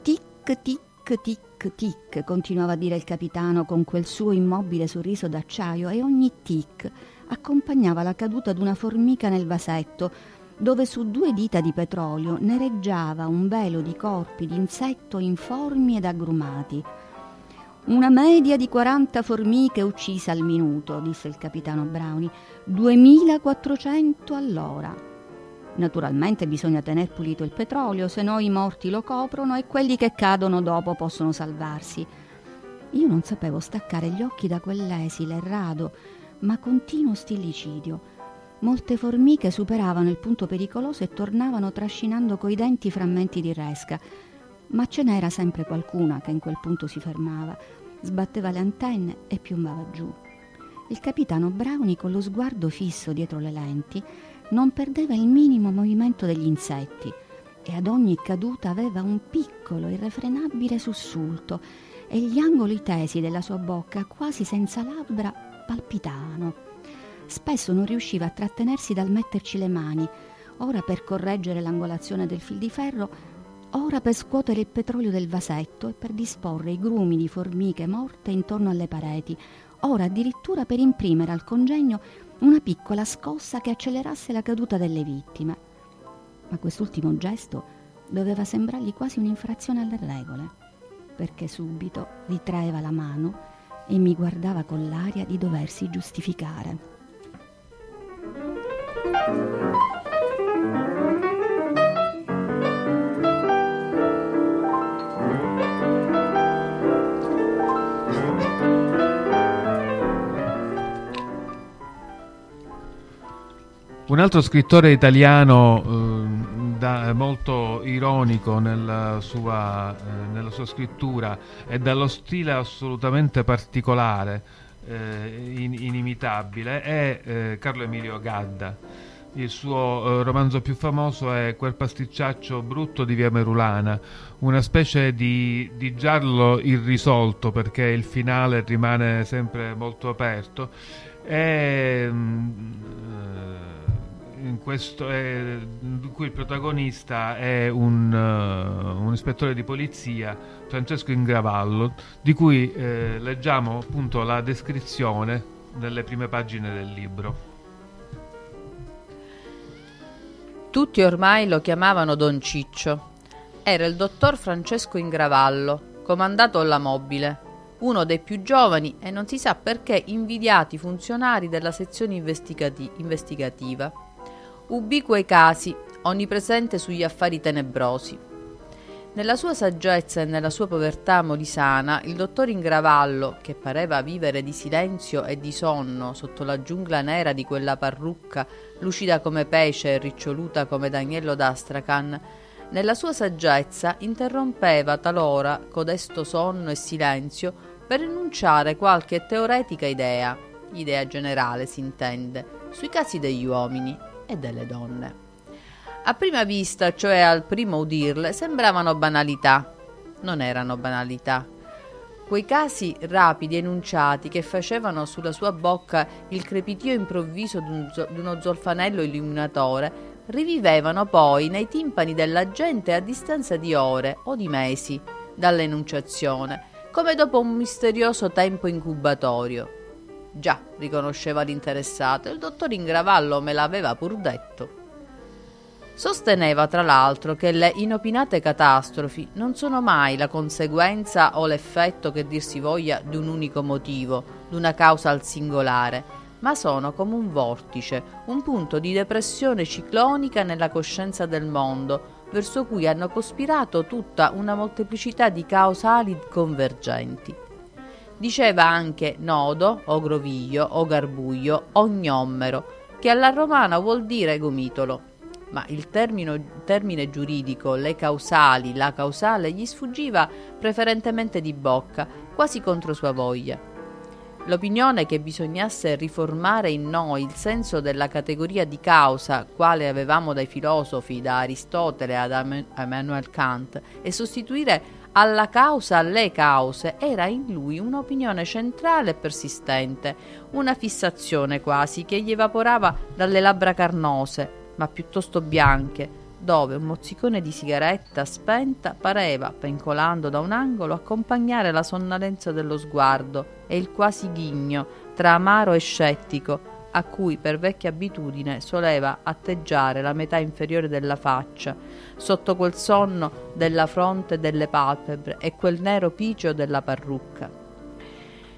«Tic tic tic tic», continuava a dire il capitano con quel suo immobile sorriso d'acciaio, e ogni tic accompagnava la caduta d'una formica nel vasetto, dove su due dita di petrolio nereggiava un velo di corpi di insetto informi ed agrumati. «Una media di 40 formiche uccise al minuto», disse il capitano Brownie, 2400 all'ora. «Naturalmente bisogna tener pulito il petrolio, se no i morti lo coprono e quelli che cadono dopo possono salvarsi». Io non sapevo staccare gli occhi da quell'esile, rado, ma continuo stillicidio. Molte formiche superavano il punto pericoloso e tornavano trascinando coi denti frammenti di resca, ma ce n'era sempre qualcuna che in quel punto si fermava, sbatteva le antenne e piombava giù. Il capitano Brownie, con lo sguardo fisso dietro le lenti, non perdeva il minimo movimento degli insetti, e ad ogni caduta aveva un piccolo, irrefrenabile sussulto, e gli angoli tesi della sua bocca, quasi senza labbra, palpitavano. Spesso non riusciva a trattenersi dal metterci le mani, ora per correggere l'angolazione del fil di ferro, ora per scuotere il petrolio del vasetto e per disporre i grumi di formiche morte intorno alle pareti, ora addirittura per imprimere al congegno una piccola scossa che accelerasse la caduta delle vittime. Ma quest'ultimo gesto doveva sembrargli quasi un'infrazione alle regole. perché subito ritraeva la mano e mi guardava con l'aria di doversi giustificare. Un altro scrittore italiano molto ironico nella sua scrittura e dallo stile assolutamente particolare, inimitabile, è Carlo Emilio Gadda. Il suo romanzo più famoso è Quel pasticciaccio brutto di Via Merulana, una specie di giallo irrisolto, perché il finale rimane sempre molto aperto. In cui il protagonista è un ispettore di polizia, Francesco Ingravallo, di cui leggiamo appunto la descrizione nelle prime pagine del libro. Tutti ormai lo chiamavano Don Ciccio. Era il dottor Francesco Ingravallo, comandato alla mobile, uno dei più giovani e non si sa perché invidiati funzionari della sezione investigativa. Ubiquo ai casi, onnipresente sugli affari tenebrosi. Nella sua saggezza e nella sua povertà molisana, il dottor Ingravallo, che pareva vivere di silenzio e di sonno sotto la giungla nera di quella parrucca lucida come pesce e riccioluta come d'agnello d'Astrakhan, nella sua saggezza interrompeva talora codesto sonno e silenzio per enunciare qualche teoretica idea generale si intende, sui casi degli uomini e delle donne. A prima vista, cioè al primo udirle, sembravano banalità. Non erano banalità. Quei casi rapidi enunciati che facevano sulla sua bocca il crepitio improvviso di uno zolfanello illuminatore rivivevano poi nei timpani della gente a distanza di ore o di mesi dall'enunciazione, come dopo un misterioso tempo incubatorio. Già, riconosceva l'interessato, il dottor Ingravallo me l'aveva pur detto. Sosteneva tra l'altro che le inopinate catastrofi non sono mai la conseguenza o l'effetto che dir si voglia di un unico motivo, di una causa al singolare, ma sono come un vortice, un punto di depressione ciclonica nella coscienza del mondo, verso cui hanno cospirato tutta una molteplicità di causali convergenti. Diceva anche nodo, o groviglio, o garbuglio, o gnommero, che alla romana vuol dire gomitolo. Ma il termine giuridico, le causali, la causale, gli sfuggiva preferentemente di bocca, quasi contro sua voglia. L'opinione che bisognasse riformare in noi il senso della categoria di causa, quale avevamo dai filosofi, da Aristotele ad Immanuel Kant, e sostituire alla causa le cause, era in lui un'opinione centrale e persistente, una fissazione quasi che gli evaporava dalle labbra carnose, ma piuttosto bianche, dove un mozzicone di sigaretta spenta pareva, pencolando da un angolo, accompagnare la sonnolenza dello sguardo e il quasi ghigno, tra amaro e scettico, a cui per vecchia abitudine soleva atteggiare la metà inferiore della faccia, sotto quel sonno della fronte e delle palpebre e quel nero piccio della parrucca.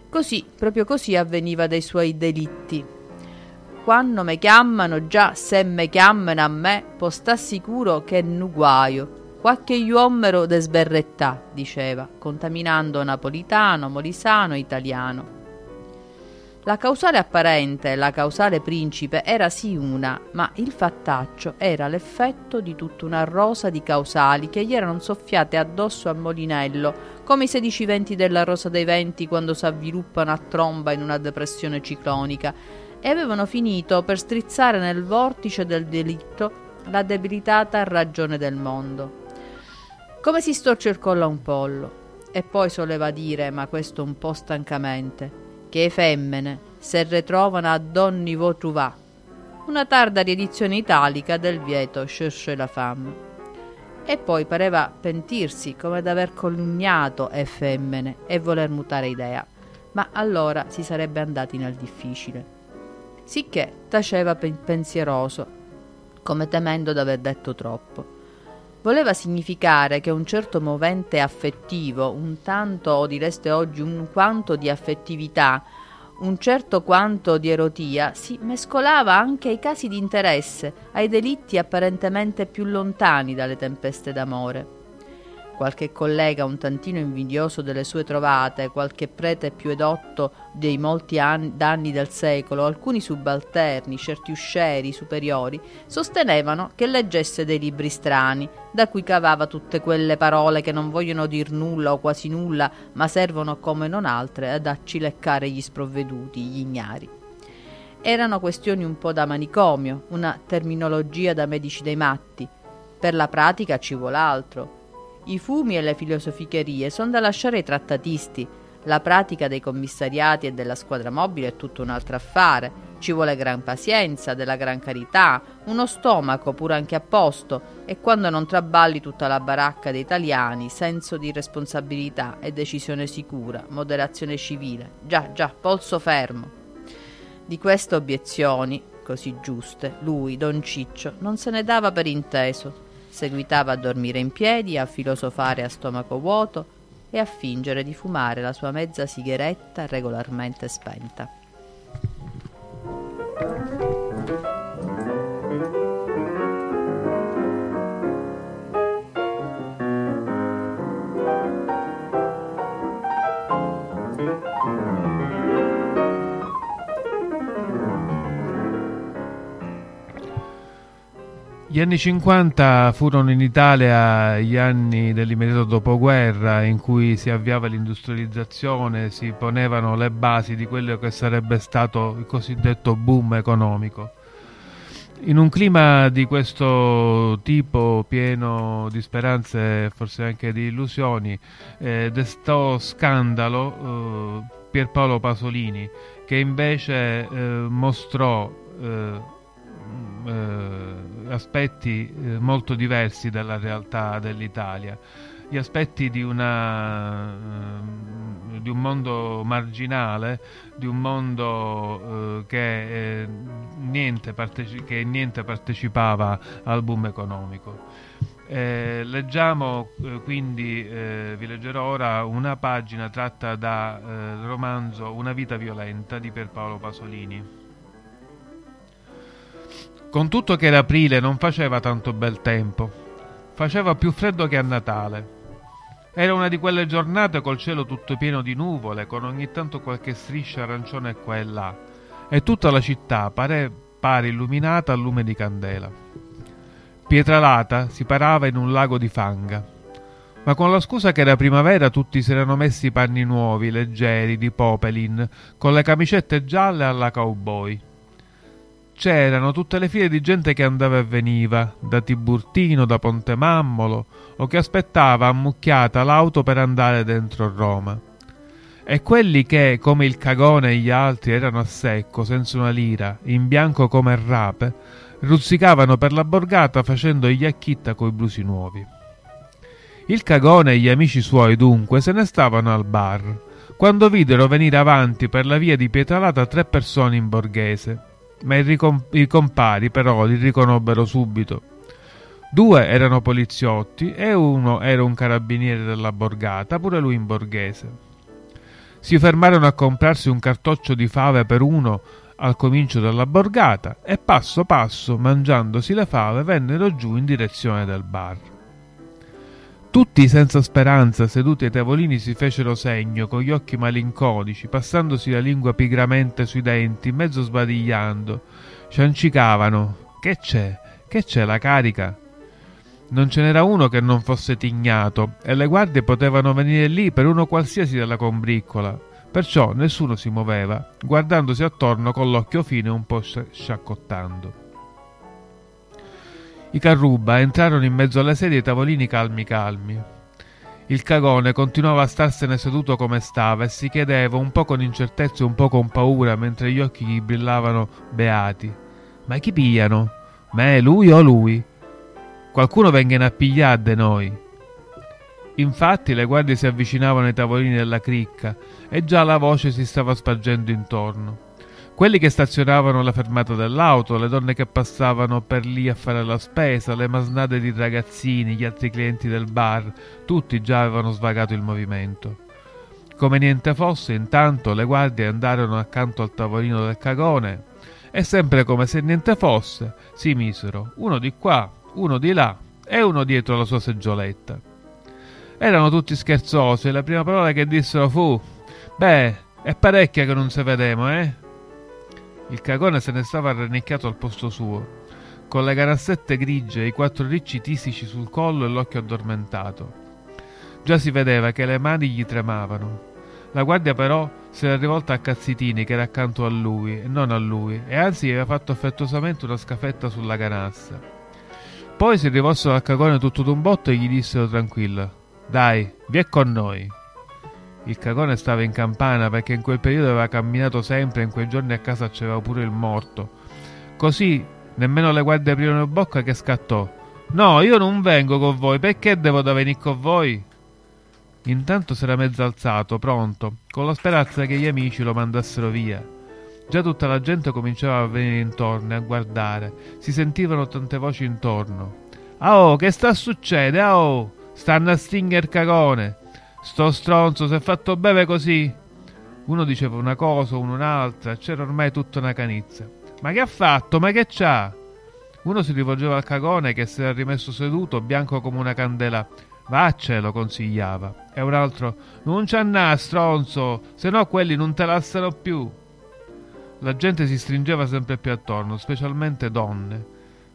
Così, proprio così avveniva dei suoi delitti. Quando me chiamano, già se me chiamano a me, può sta sicuro che nu guaio, qualche uomero de sberrettà, diceva, contaminando napolitano, molisano, italiano. La causale apparente, la causale principe, era sì una, ma il fattaccio era l'effetto di tutta una rosa di causali che gli erano soffiate addosso a molinello, come i 16 venti della rosa dei venti quando s'avviluppano a tromba in una depressione ciclonica, e avevano finito per strizzare nel vortice del delitto la debilitata ragione del mondo. Come si storce il collo a un pollo. E poi soleva dire, ma questo un po' stancamente, che femmine se retrovano ad ogni vo truvà. Una tarda riedizione italica del vieto cherche la femme. E poi pareva pentirsi come d'aver calunniato e femmine e voler mutare idea, ma allora si sarebbe andati nel difficile. Sicché taceva pensieroso, come temendo d'aver detto troppo. voleva significare che un certo movente affettivo, un tanto o direste oggi un quanto di affettività, un certo quanto di erotia, si mescolava anche ai casi di interesse, ai delitti apparentemente più lontani dalle tempeste d'amore. Qualche collega un tantino invidioso delle sue trovate, qualche prete più edotto dei molti danni del secolo, alcuni subalterni, certi uscieri, superiori, sostenevano che leggesse dei libri strani, da cui cavava tutte quelle parole che non vogliono dir nulla o quasi nulla, ma servono come non altre ad accileccare gli sprovveduti, gli ignari. Erano questioni un po' da manicomio, una terminologia da medici dei matti. Per la pratica ci vuole altro. I fumi e le filosoficherie sono da lasciare ai trattatisti. La pratica dei commissariati e della squadra mobile è tutto un altro affare. Ci vuole gran pazienza, della gran carità, uno stomaco pur anche a posto e, quando non traballi tutta la baracca dei italiani, senso di responsabilità e decisione sicura, moderazione civile. Già, polso fermo. Di queste obiezioni, così giuste, lui, Don Ciccio, non se ne dava per inteso. Seguitava a dormire in piedi, a filosofare a stomaco vuoto e a fingere di fumare la sua mezza sigaretta regolarmente spenta. Gli anni 50 furono in Italia gli anni dell'immediato dopoguerra in cui si avviava l'industrializzazione, si ponevano le basi di quello che sarebbe stato il cosiddetto boom economico. In un clima di questo tipo, pieno di speranze e forse anche di illusioni, destò scandalo Pierpaolo Pasolini, che invece mostrò aspetti molto diversi dalla realtà dell'Italia, gli aspetti di un mondo marginale, di un mondo che niente partecipava al boom economico. Vi leggerò ora una pagina tratta dal romanzo Una vita violenta di Pierpaolo Pasolini. Con tutto che era aprile non faceva tanto bel tempo, faceva più freddo che a Natale. Era una di quelle giornate col cielo tutto pieno di nuvole, con ogni tanto qualche striscia arancione qua e là, e tutta la città pare illuminata al lume di candela. Pietralata si parava in un lago di fanga, ma con la scusa che era primavera tutti si erano messi panni nuovi, leggeri, di popelin, con le camicette gialle alla cowboy. C'erano tutte le file di gente che andava e veniva, da Tiburtino, da Pontemammolo, o che aspettava ammucchiata l'auto per andare dentro Roma. E quelli che, come il cagone e gli altri, erano a secco, senza una lira, in bianco come rape, ruzzicavano per la borgata facendo iacchitta coi blusi nuovi. Il cagone e gli amici suoi, dunque, se ne stavano al bar, quando videro venire avanti per la via di Pietralata 3 persone in borghese. Ma i compari però li riconobbero subito. 2 erano poliziotti e 1 era un carabiniere della borgata, pure lui in borghese. Si fermarono a comprarsi un cartoccio di fave per uno al comincio della borgata e passo passo, mangiandosi le fave, vennero giù in direzione del bar. Tutti senza speranza, seduti ai tavolini, si fecero segno con gli occhi malinconici, passandosi la lingua pigramente sui denti, mezzo sbadigliando. Sciancicavano. Che c'è? Che c'è la carica? Non ce n'era uno che non fosse tignato, e le guardie potevano venire lì per uno qualsiasi della combriccola. Perciò nessuno si muoveva, guardandosi attorno con l'occhio fine un po' sciaccottando. I carruba entrarono in mezzo alle sedie e ai tavolini calmi. Il cagone continuava a starsene seduto come stava e si chiedeva, un po' con incertezza e un po' con paura, mentre gli occhi gli brillavano beati: ma chi pigliano? Me, lui o lui? Qualcuno venga a pigliare de noi. Infatti le guardie si avvicinavano ai tavolini della cricca e già la voce si stava spargendo intorno. Quelli che stazionavano alla fermata dell'auto, le donne che passavano per lì a fare la spesa, le masnade di ragazzini, gli altri clienti del bar, tutti già avevano svagato il movimento. Come niente fosse, intanto le guardie andarono accanto al tavolino del cagone e, sempre come se niente fosse, si misero uno di qua, uno di là e uno dietro la sua seggioletta. Erano tutti scherzosi e la prima parola che dissero fu: «Beh, è parecchia che non se vedemo, eh?» Il cagone se ne stava arrannicchiato al posto suo, con le garassette grigie, i quattro ricci tisici sul collo e l'occhio addormentato. Già si vedeva che le mani gli tremavano. La guardia però si era rivolta a Cazzitini, che era accanto a lui e non a lui, e anzi gli aveva fatto affettuosamente una scafetta sulla canassa. Poi si rivolsero al cagone tutto d'un botto e gli dissero tranquillo: «Dai, vieni con noi!» Il cagone stava in campana, perché in quel periodo aveva camminato sempre e in quei giorni a casa c'aveva pure il morto. Così nemmeno le guardie aprirono bocca, che scattò: «No, io non vengo con voi, perché devo da venire con voi?» Intanto s'era mezzo alzato, pronto, con la speranza che gli amici lo mandassero via. Già tutta la gente cominciava a venire intorno e a guardare, si sentivano tante voci intorno. «Ao, che sta succede? Ao, stanno a stinger cagone! Sto stronzo si è fatto beve così!» Uno diceva una cosa, uno un'altra, c'era ormai tutta una canizza. «Ma che ha fatto? Ma che c'ha?» Uno si rivolgeva al cagone, che si era rimesso seduto, bianco come una candela. «Vacce», lo consigliava, e un altro: «Non ci annà, stronzo, se no quelli non te lassano più!» La gente si stringeva sempre più attorno, specialmente donne,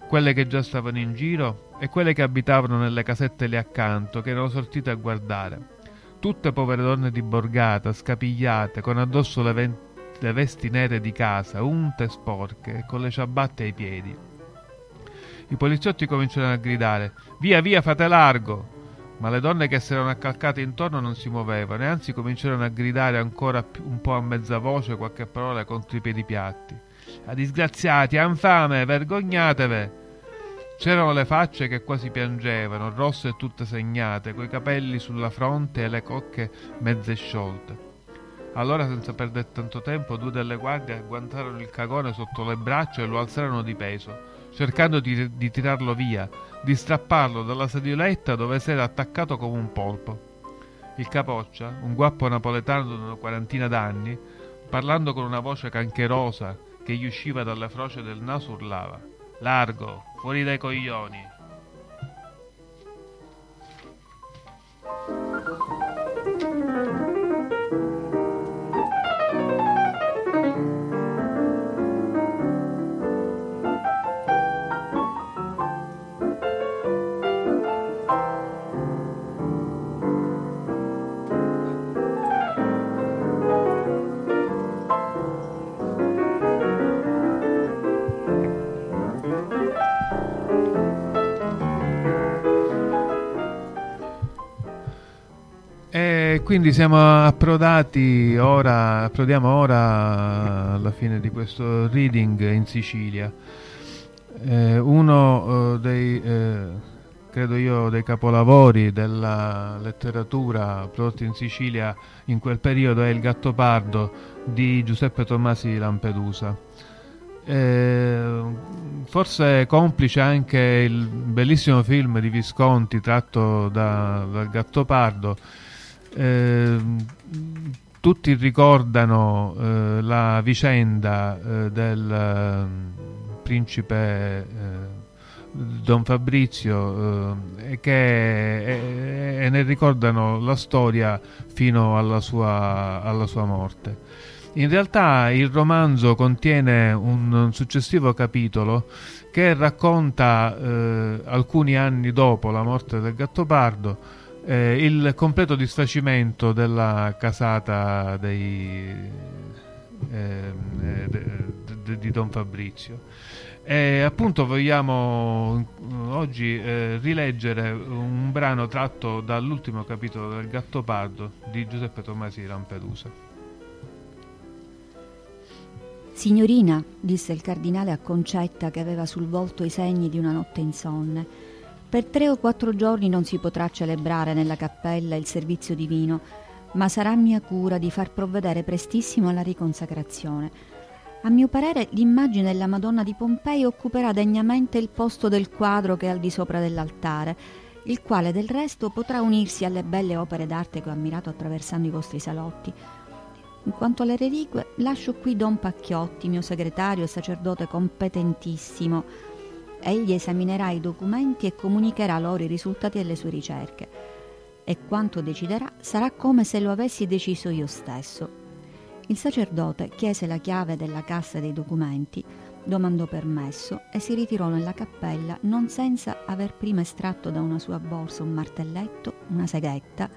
quelle che già stavano in giro e quelle che abitavano nelle casette lì accanto, che erano sortite a guardare. Tutte povere donne di borgata, scapigliate, con addosso le vesti nere di casa, unte e sporche, e con le ciabatte ai piedi. I poliziotti cominciarono a gridare: «Via, via, fate largo!» Ma le donne che si erano accalcate intorno non si muovevano, e anzi cominciarono a gridare ancora un po' a mezza voce qualche parola contro i piedi piatti. «A disgraziati, a infame, vergognatevi!» C'erano le facce che quasi piangevano, rosse e tutte segnate, coi capelli sulla fronte e le cocche mezze sciolte. Allora, senza perdere tanto tempo, due delle guardie agguantarono il cagone sotto le braccia e lo alzarono di peso, cercando di tirarlo via, di strapparlo dalla sedioletta dove si era attaccato come un polpo. Il capoccia, un guappo napoletano di una quarantina d'anni, parlando con una voce cancherosa che gli usciva dalla froce del naso, urlava: «Largo, fuori dai coglioni!» Quindi siamo approdati ora, alla fine di questo reading in Sicilia. Uno dei capolavori della letteratura prodotta in Sicilia in quel periodo è Il Gattopardo di Giuseppe Tomasi di Lampedusa. Forse complice anche il bellissimo film di Visconti tratto dal Gattopardo. Tutti ricordano la vicenda del principe Don Fabrizio, e ne ricordano la storia fino alla sua morte. In realtà il romanzo contiene un successivo capitolo che racconta alcuni anni dopo la morte del Gattopardo il completo disfacimento della casata di Don Fabrizio. E appunto vogliamo oggi rileggere un brano tratto dall'ultimo capitolo del Gattopardo di Giuseppe Tomasi di Lampedusa. «Signorina», disse il cardinale a Concetta, che aveva sul volto i segni di una notte insonne, «per 3 o 4 giorni non si potrà celebrare nella cappella il servizio divino, ma sarà mia cura di far provvedere prestissimo alla riconsacrazione. A mio parere l'immagine della Madonna di Pompei occuperà degnamente il posto del quadro che è al di sopra dell'altare, il quale del resto potrà unirsi alle belle opere d'arte che ho ammirato attraversando i vostri salotti. In quanto alle reliquie, lascio qui Don Pacchiotti, mio segretario e sacerdote competentissimo. Egli esaminerà i documenti e comunicherà loro i risultati delle sue ricerche, e quanto deciderà sarà come se lo avessi deciso io stesso. Il sacerdote chiese la chiave della cassa dei documenti, domandò permesso e si ritirò nella cappella non senza aver prima estratto da una sua borsa un martelletto, una seghetta,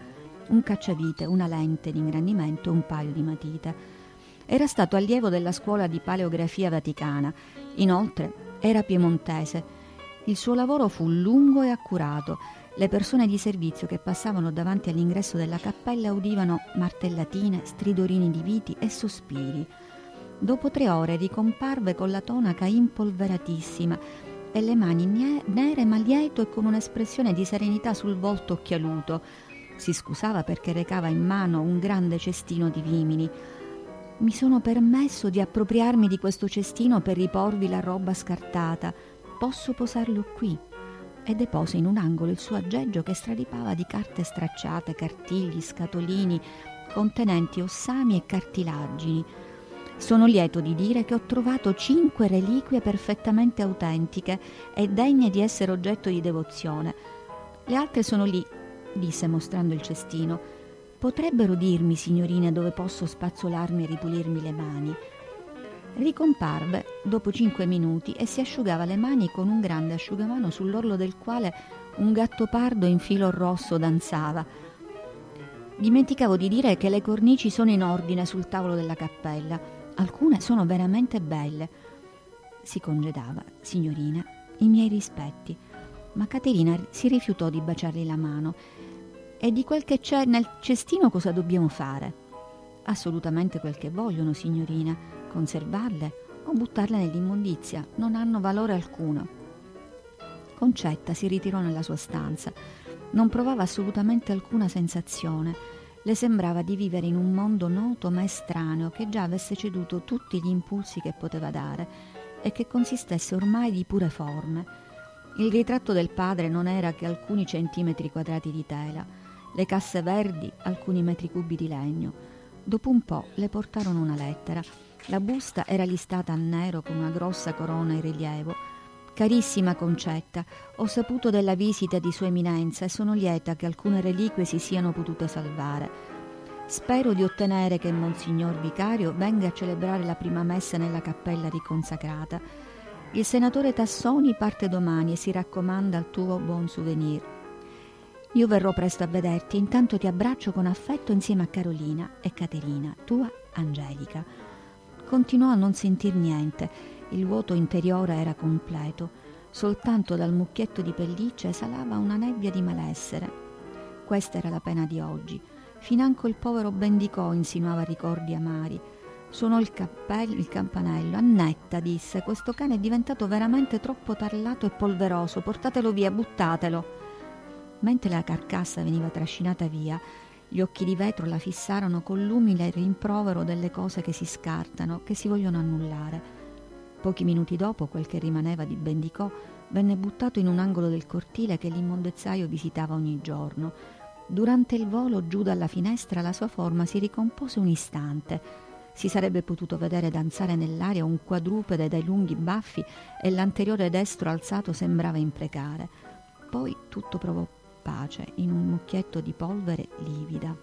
un cacciavite, una lente di ingrandimento e un paio di matite. Era stato allievo della scuola di paleografia vaticana, inoltre era piemontese. Il suo lavoro fu lungo e accurato. Le persone di servizio che passavano davanti all'ingresso della cappella udivano martellatine, stridorini di viti e sospiri. Dopo 3 ore ricomparve con la tonaca impolveratissima e le mani nere ma lieto e con un'espressione di serenità sul volto occhialuto. Si scusava perché recava in mano un grande cestino di vimini. Mi sono permesso di appropriarmi di questo cestino per riporvi la roba scartata. Posso posarlo qui? E depose in un angolo il suo aggeggio che straripava di carte stracciate, cartigli, scatolini contenenti ossami e cartilagini. Sono lieto di dire che ho trovato 5 reliquie perfettamente autentiche e degne di essere oggetto di devozione. Le altre sono lì, disse mostrando il cestino. Potrebbero dirmi, signorina, dove posso spazzolarmi e ripulirmi le mani? Ricomparve dopo 5 minuti e si asciugava le mani con un grande asciugamano sull'orlo del quale un gatto pardo in filo rosso danzava. Dimenticavo di dire che le cornici sono in ordine sul tavolo della cappella. Alcune sono veramente belle. Si congedava, signorina, i miei rispetti. Ma Caterina si rifiutò di baciargli la mano. E di quel che c'è nel cestino cosa dobbiamo fare? Assolutamente quel che vogliono, signorina. Conservarle o buttarle nell'immondizia, non hanno valore alcuno. Concetta si ritirò nella sua stanza. Non provava assolutamente alcuna sensazione. Le sembrava di vivere in un mondo noto ma estraneo che già avesse ceduto tutti gli impulsi che poteva dare e che consistesse ormai di pure forme. Il ritratto del padre non era che alcuni centimetri quadrati di tela, le casse verdi alcuni metri cubi di legno. Dopo un po' le portarono una lettera. La busta era listata a nero con una grossa corona in rilievo. Carissima Concetta, ho saputo della visita di Sua Eminenza e sono lieta che alcune reliquie si siano potute salvare. Spero di ottenere che Monsignor Vicario venga a celebrare la prima messa nella cappella riconsacrata. Il senatore Tassoni parte domani e si raccomanda al tuo buon souvenir. Io verrò presto a vederti, intanto ti abbraccio con affetto insieme a Carolina e Caterina, tua Angelica. Continuò a non sentir niente, il vuoto interiore era completo, soltanto dal mucchietto di pelliccia esalava una nebbia di malessere. Questa era la pena di oggi, financo il povero Bendicò insinuava ricordi amari. Suonò il campanello. Annetta, disse, questo cane è diventato veramente troppo tarlato e polveroso, portatelo via, buttatelo. Mentre la carcassa veniva trascinata via, gli occhi di vetro la fissarono con l'umile rimprovero delle cose che si scartano, che si vogliono annullare. Pochi minuti dopo, quel che rimaneva di Bendicò venne buttato in un angolo del cortile che l'immondezzaio visitava ogni giorno. Durante il volo giù dalla finestra la sua forma si ricompose un istante. Si sarebbe potuto vedere danzare nell'aria un quadrupede dai lunghi baffi e l'anteriore destro alzato sembrava imprecare. Poi tutto provò pace in un mucchietto di polvere livida.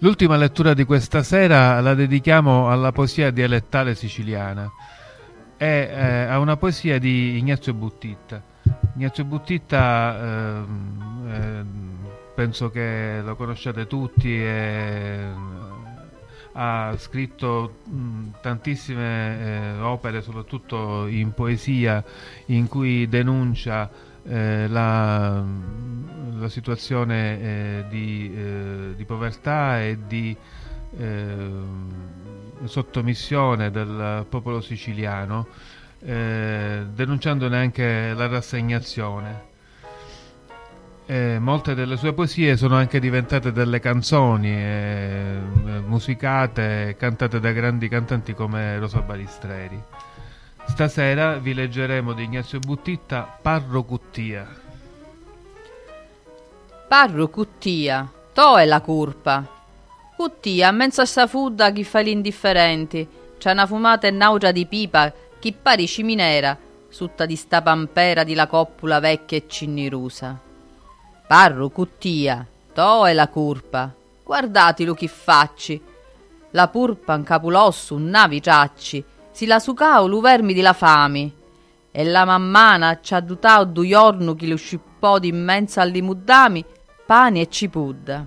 L'ultima lettura di questa sera la dedichiamo alla poesia dialettale siciliana. È a una poesia di Ignazio Buttitta. Ignazio Buttitta penso che lo conosciate tutti, ha scritto tantissime opere, soprattutto in poesia, in cui denuncia la situazione di povertà e di sottomissione del popolo siciliano, denunciandone anche la rassegnazione. Molte delle sue poesie sono anche diventate delle canzoni musicate, cantate da grandi cantanti come Rosa Balistreri. Stasera vi leggeremo di Ignazio Buttitta Parrocuttia. Parrocuttia, to è la curpa. Cuttia, mensa sta fudda chi fa l'indifferenti, c'ha una fumata e naugia di pipa chi pari ciminera, sutta di sta pampera di la coppula vecchia e cinnirusa. Parrocuttia, to è la curpa, guardatilo chi facci, la purpa un capulossu, un navi ciacci, si la sucao lu vermi di la fami, e la mammana c'ha dutao du iornu chi lo scippò di immensa alli muddami, pani e cipudda.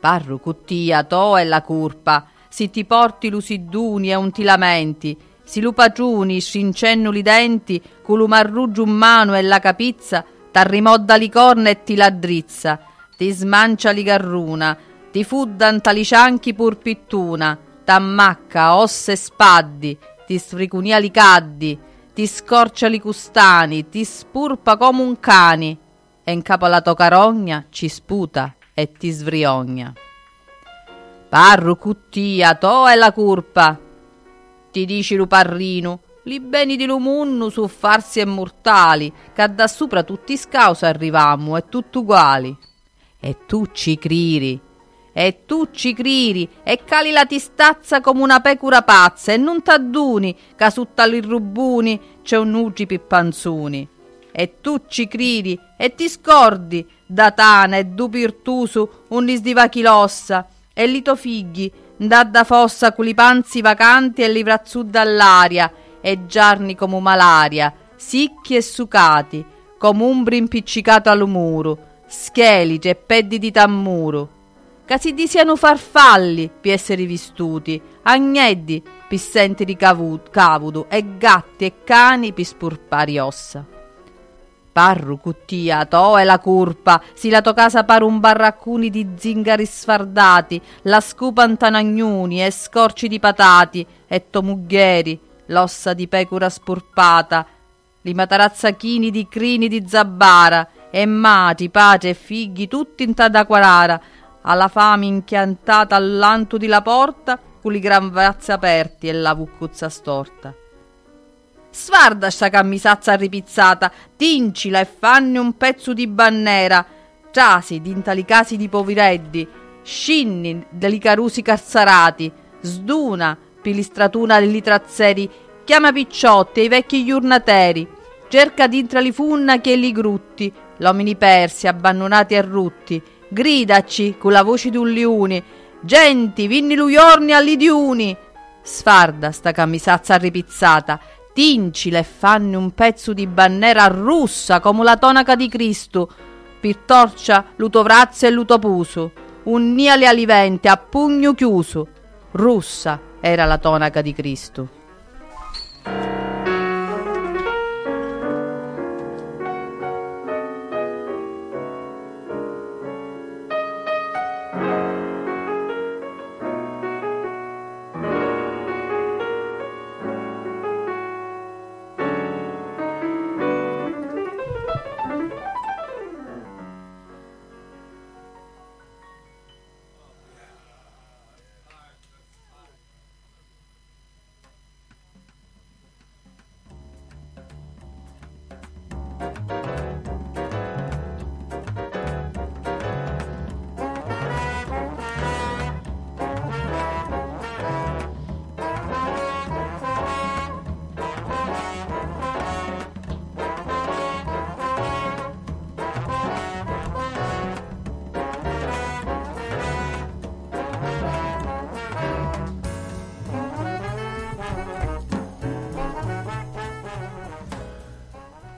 Parrocuttia, to è la curpa, si ti porti lu sidduni e un ti lamenti, si lu paciuni, scincennu li denti, cu lu marruggiu mano e la capizza, t'arrimodda li corna e ti ladrizza, ti smancia li garruna, ti fuddan tali cianchi pur pittuna, t'ammacca osse e spaddi, ti sfricunia li caddi, ti scorcia li custani, ti spurpa come un cani, e in capo alla to carogna ci sputa e ti svriogna. Parrocuttia, to è la curpa, ti dici lu parrinu, li beni di lumunnu su farsi e mortali, che da sopra tutti scausa arrivammo e tutti uguali. E tu ci criri, e tu ci criri, e cali la tistazza come una pecora pazza, e non t'adduni, che su tali rubuni c'è un ugi pippanzuni. E tu ci criri, e ti scordi, da tana e du pirtusu, un isdivachi l'ossa, e li to figli, da fossa culi panzi vacanti e li vrazzù dall'aria, e giarni come malaria, sicchi e sucati, come umbri impiccicato al muro, schelici e peddi di tammuro, che si disiano farfalli pi esseri vistuti, agneddi pi sentiri cavudo, e gatti e cani pi spurpari ossa. Parrocuttia, to è la curpa, si la to casa par un barraccuni di zingari sfardati, la scupan tanagnuni e scorci di patati, e tomughieri, l'ossa di pecora spurpata, li matarazzacchini di crini di zabbara, e mati, pace e figli tutti in tadaquarara, alla fame inchiantata all'antu di la porta, con li granvazzi aperti e la vuccuzza storta. Sfarda sta cammisazza ripizzata, tincila e fanne un pezzo di bannera, trasi d'intali casi di povireddi, scinni degli carusi carzarati, sduna, pilistratuna degli trazzeri, chiama picciotti e i vecchi giurnateri, cerca d'intra li funna che li grutti, l'omini persi, abbandonati e rutti, gridaci con la voce d'un liuni, genti, vinni lu iorni alli diuni. Sfarda sta camisazza ripizzata, tincila e fanne un pezzo di bannera russa come la tonaca di Cristo, pittorcia lutovrazzo e lutopuso, unniale alivente a pugno chiuso, russa era la tonaca di Cristo.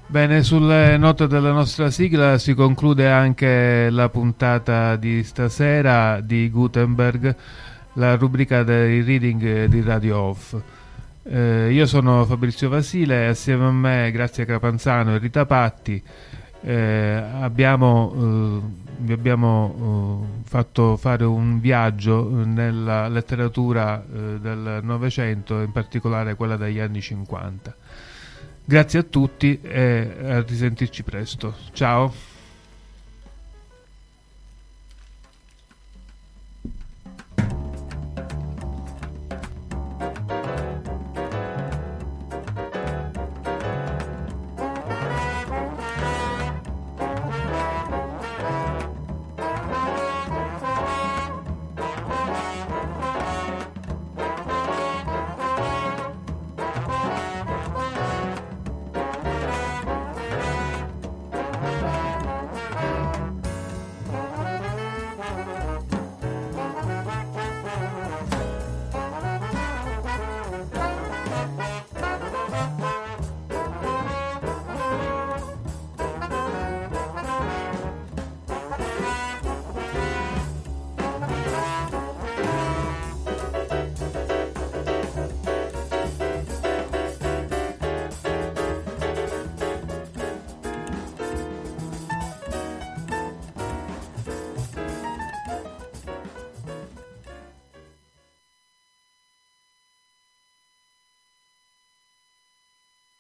Bene, sulle note della nostra sigla si conclude anche la puntata di stasera di Gutenberg, la rubrica dei reading di Radio Off. Io sono Fabrizio Vasile e assieme a me Grazia Crapanzano e Rita Patti vi abbiamo fatto fare un viaggio nella letteratura del Novecento, in particolare quella degli anni 50. Grazie a tutti e a risentirci presto. Ciao.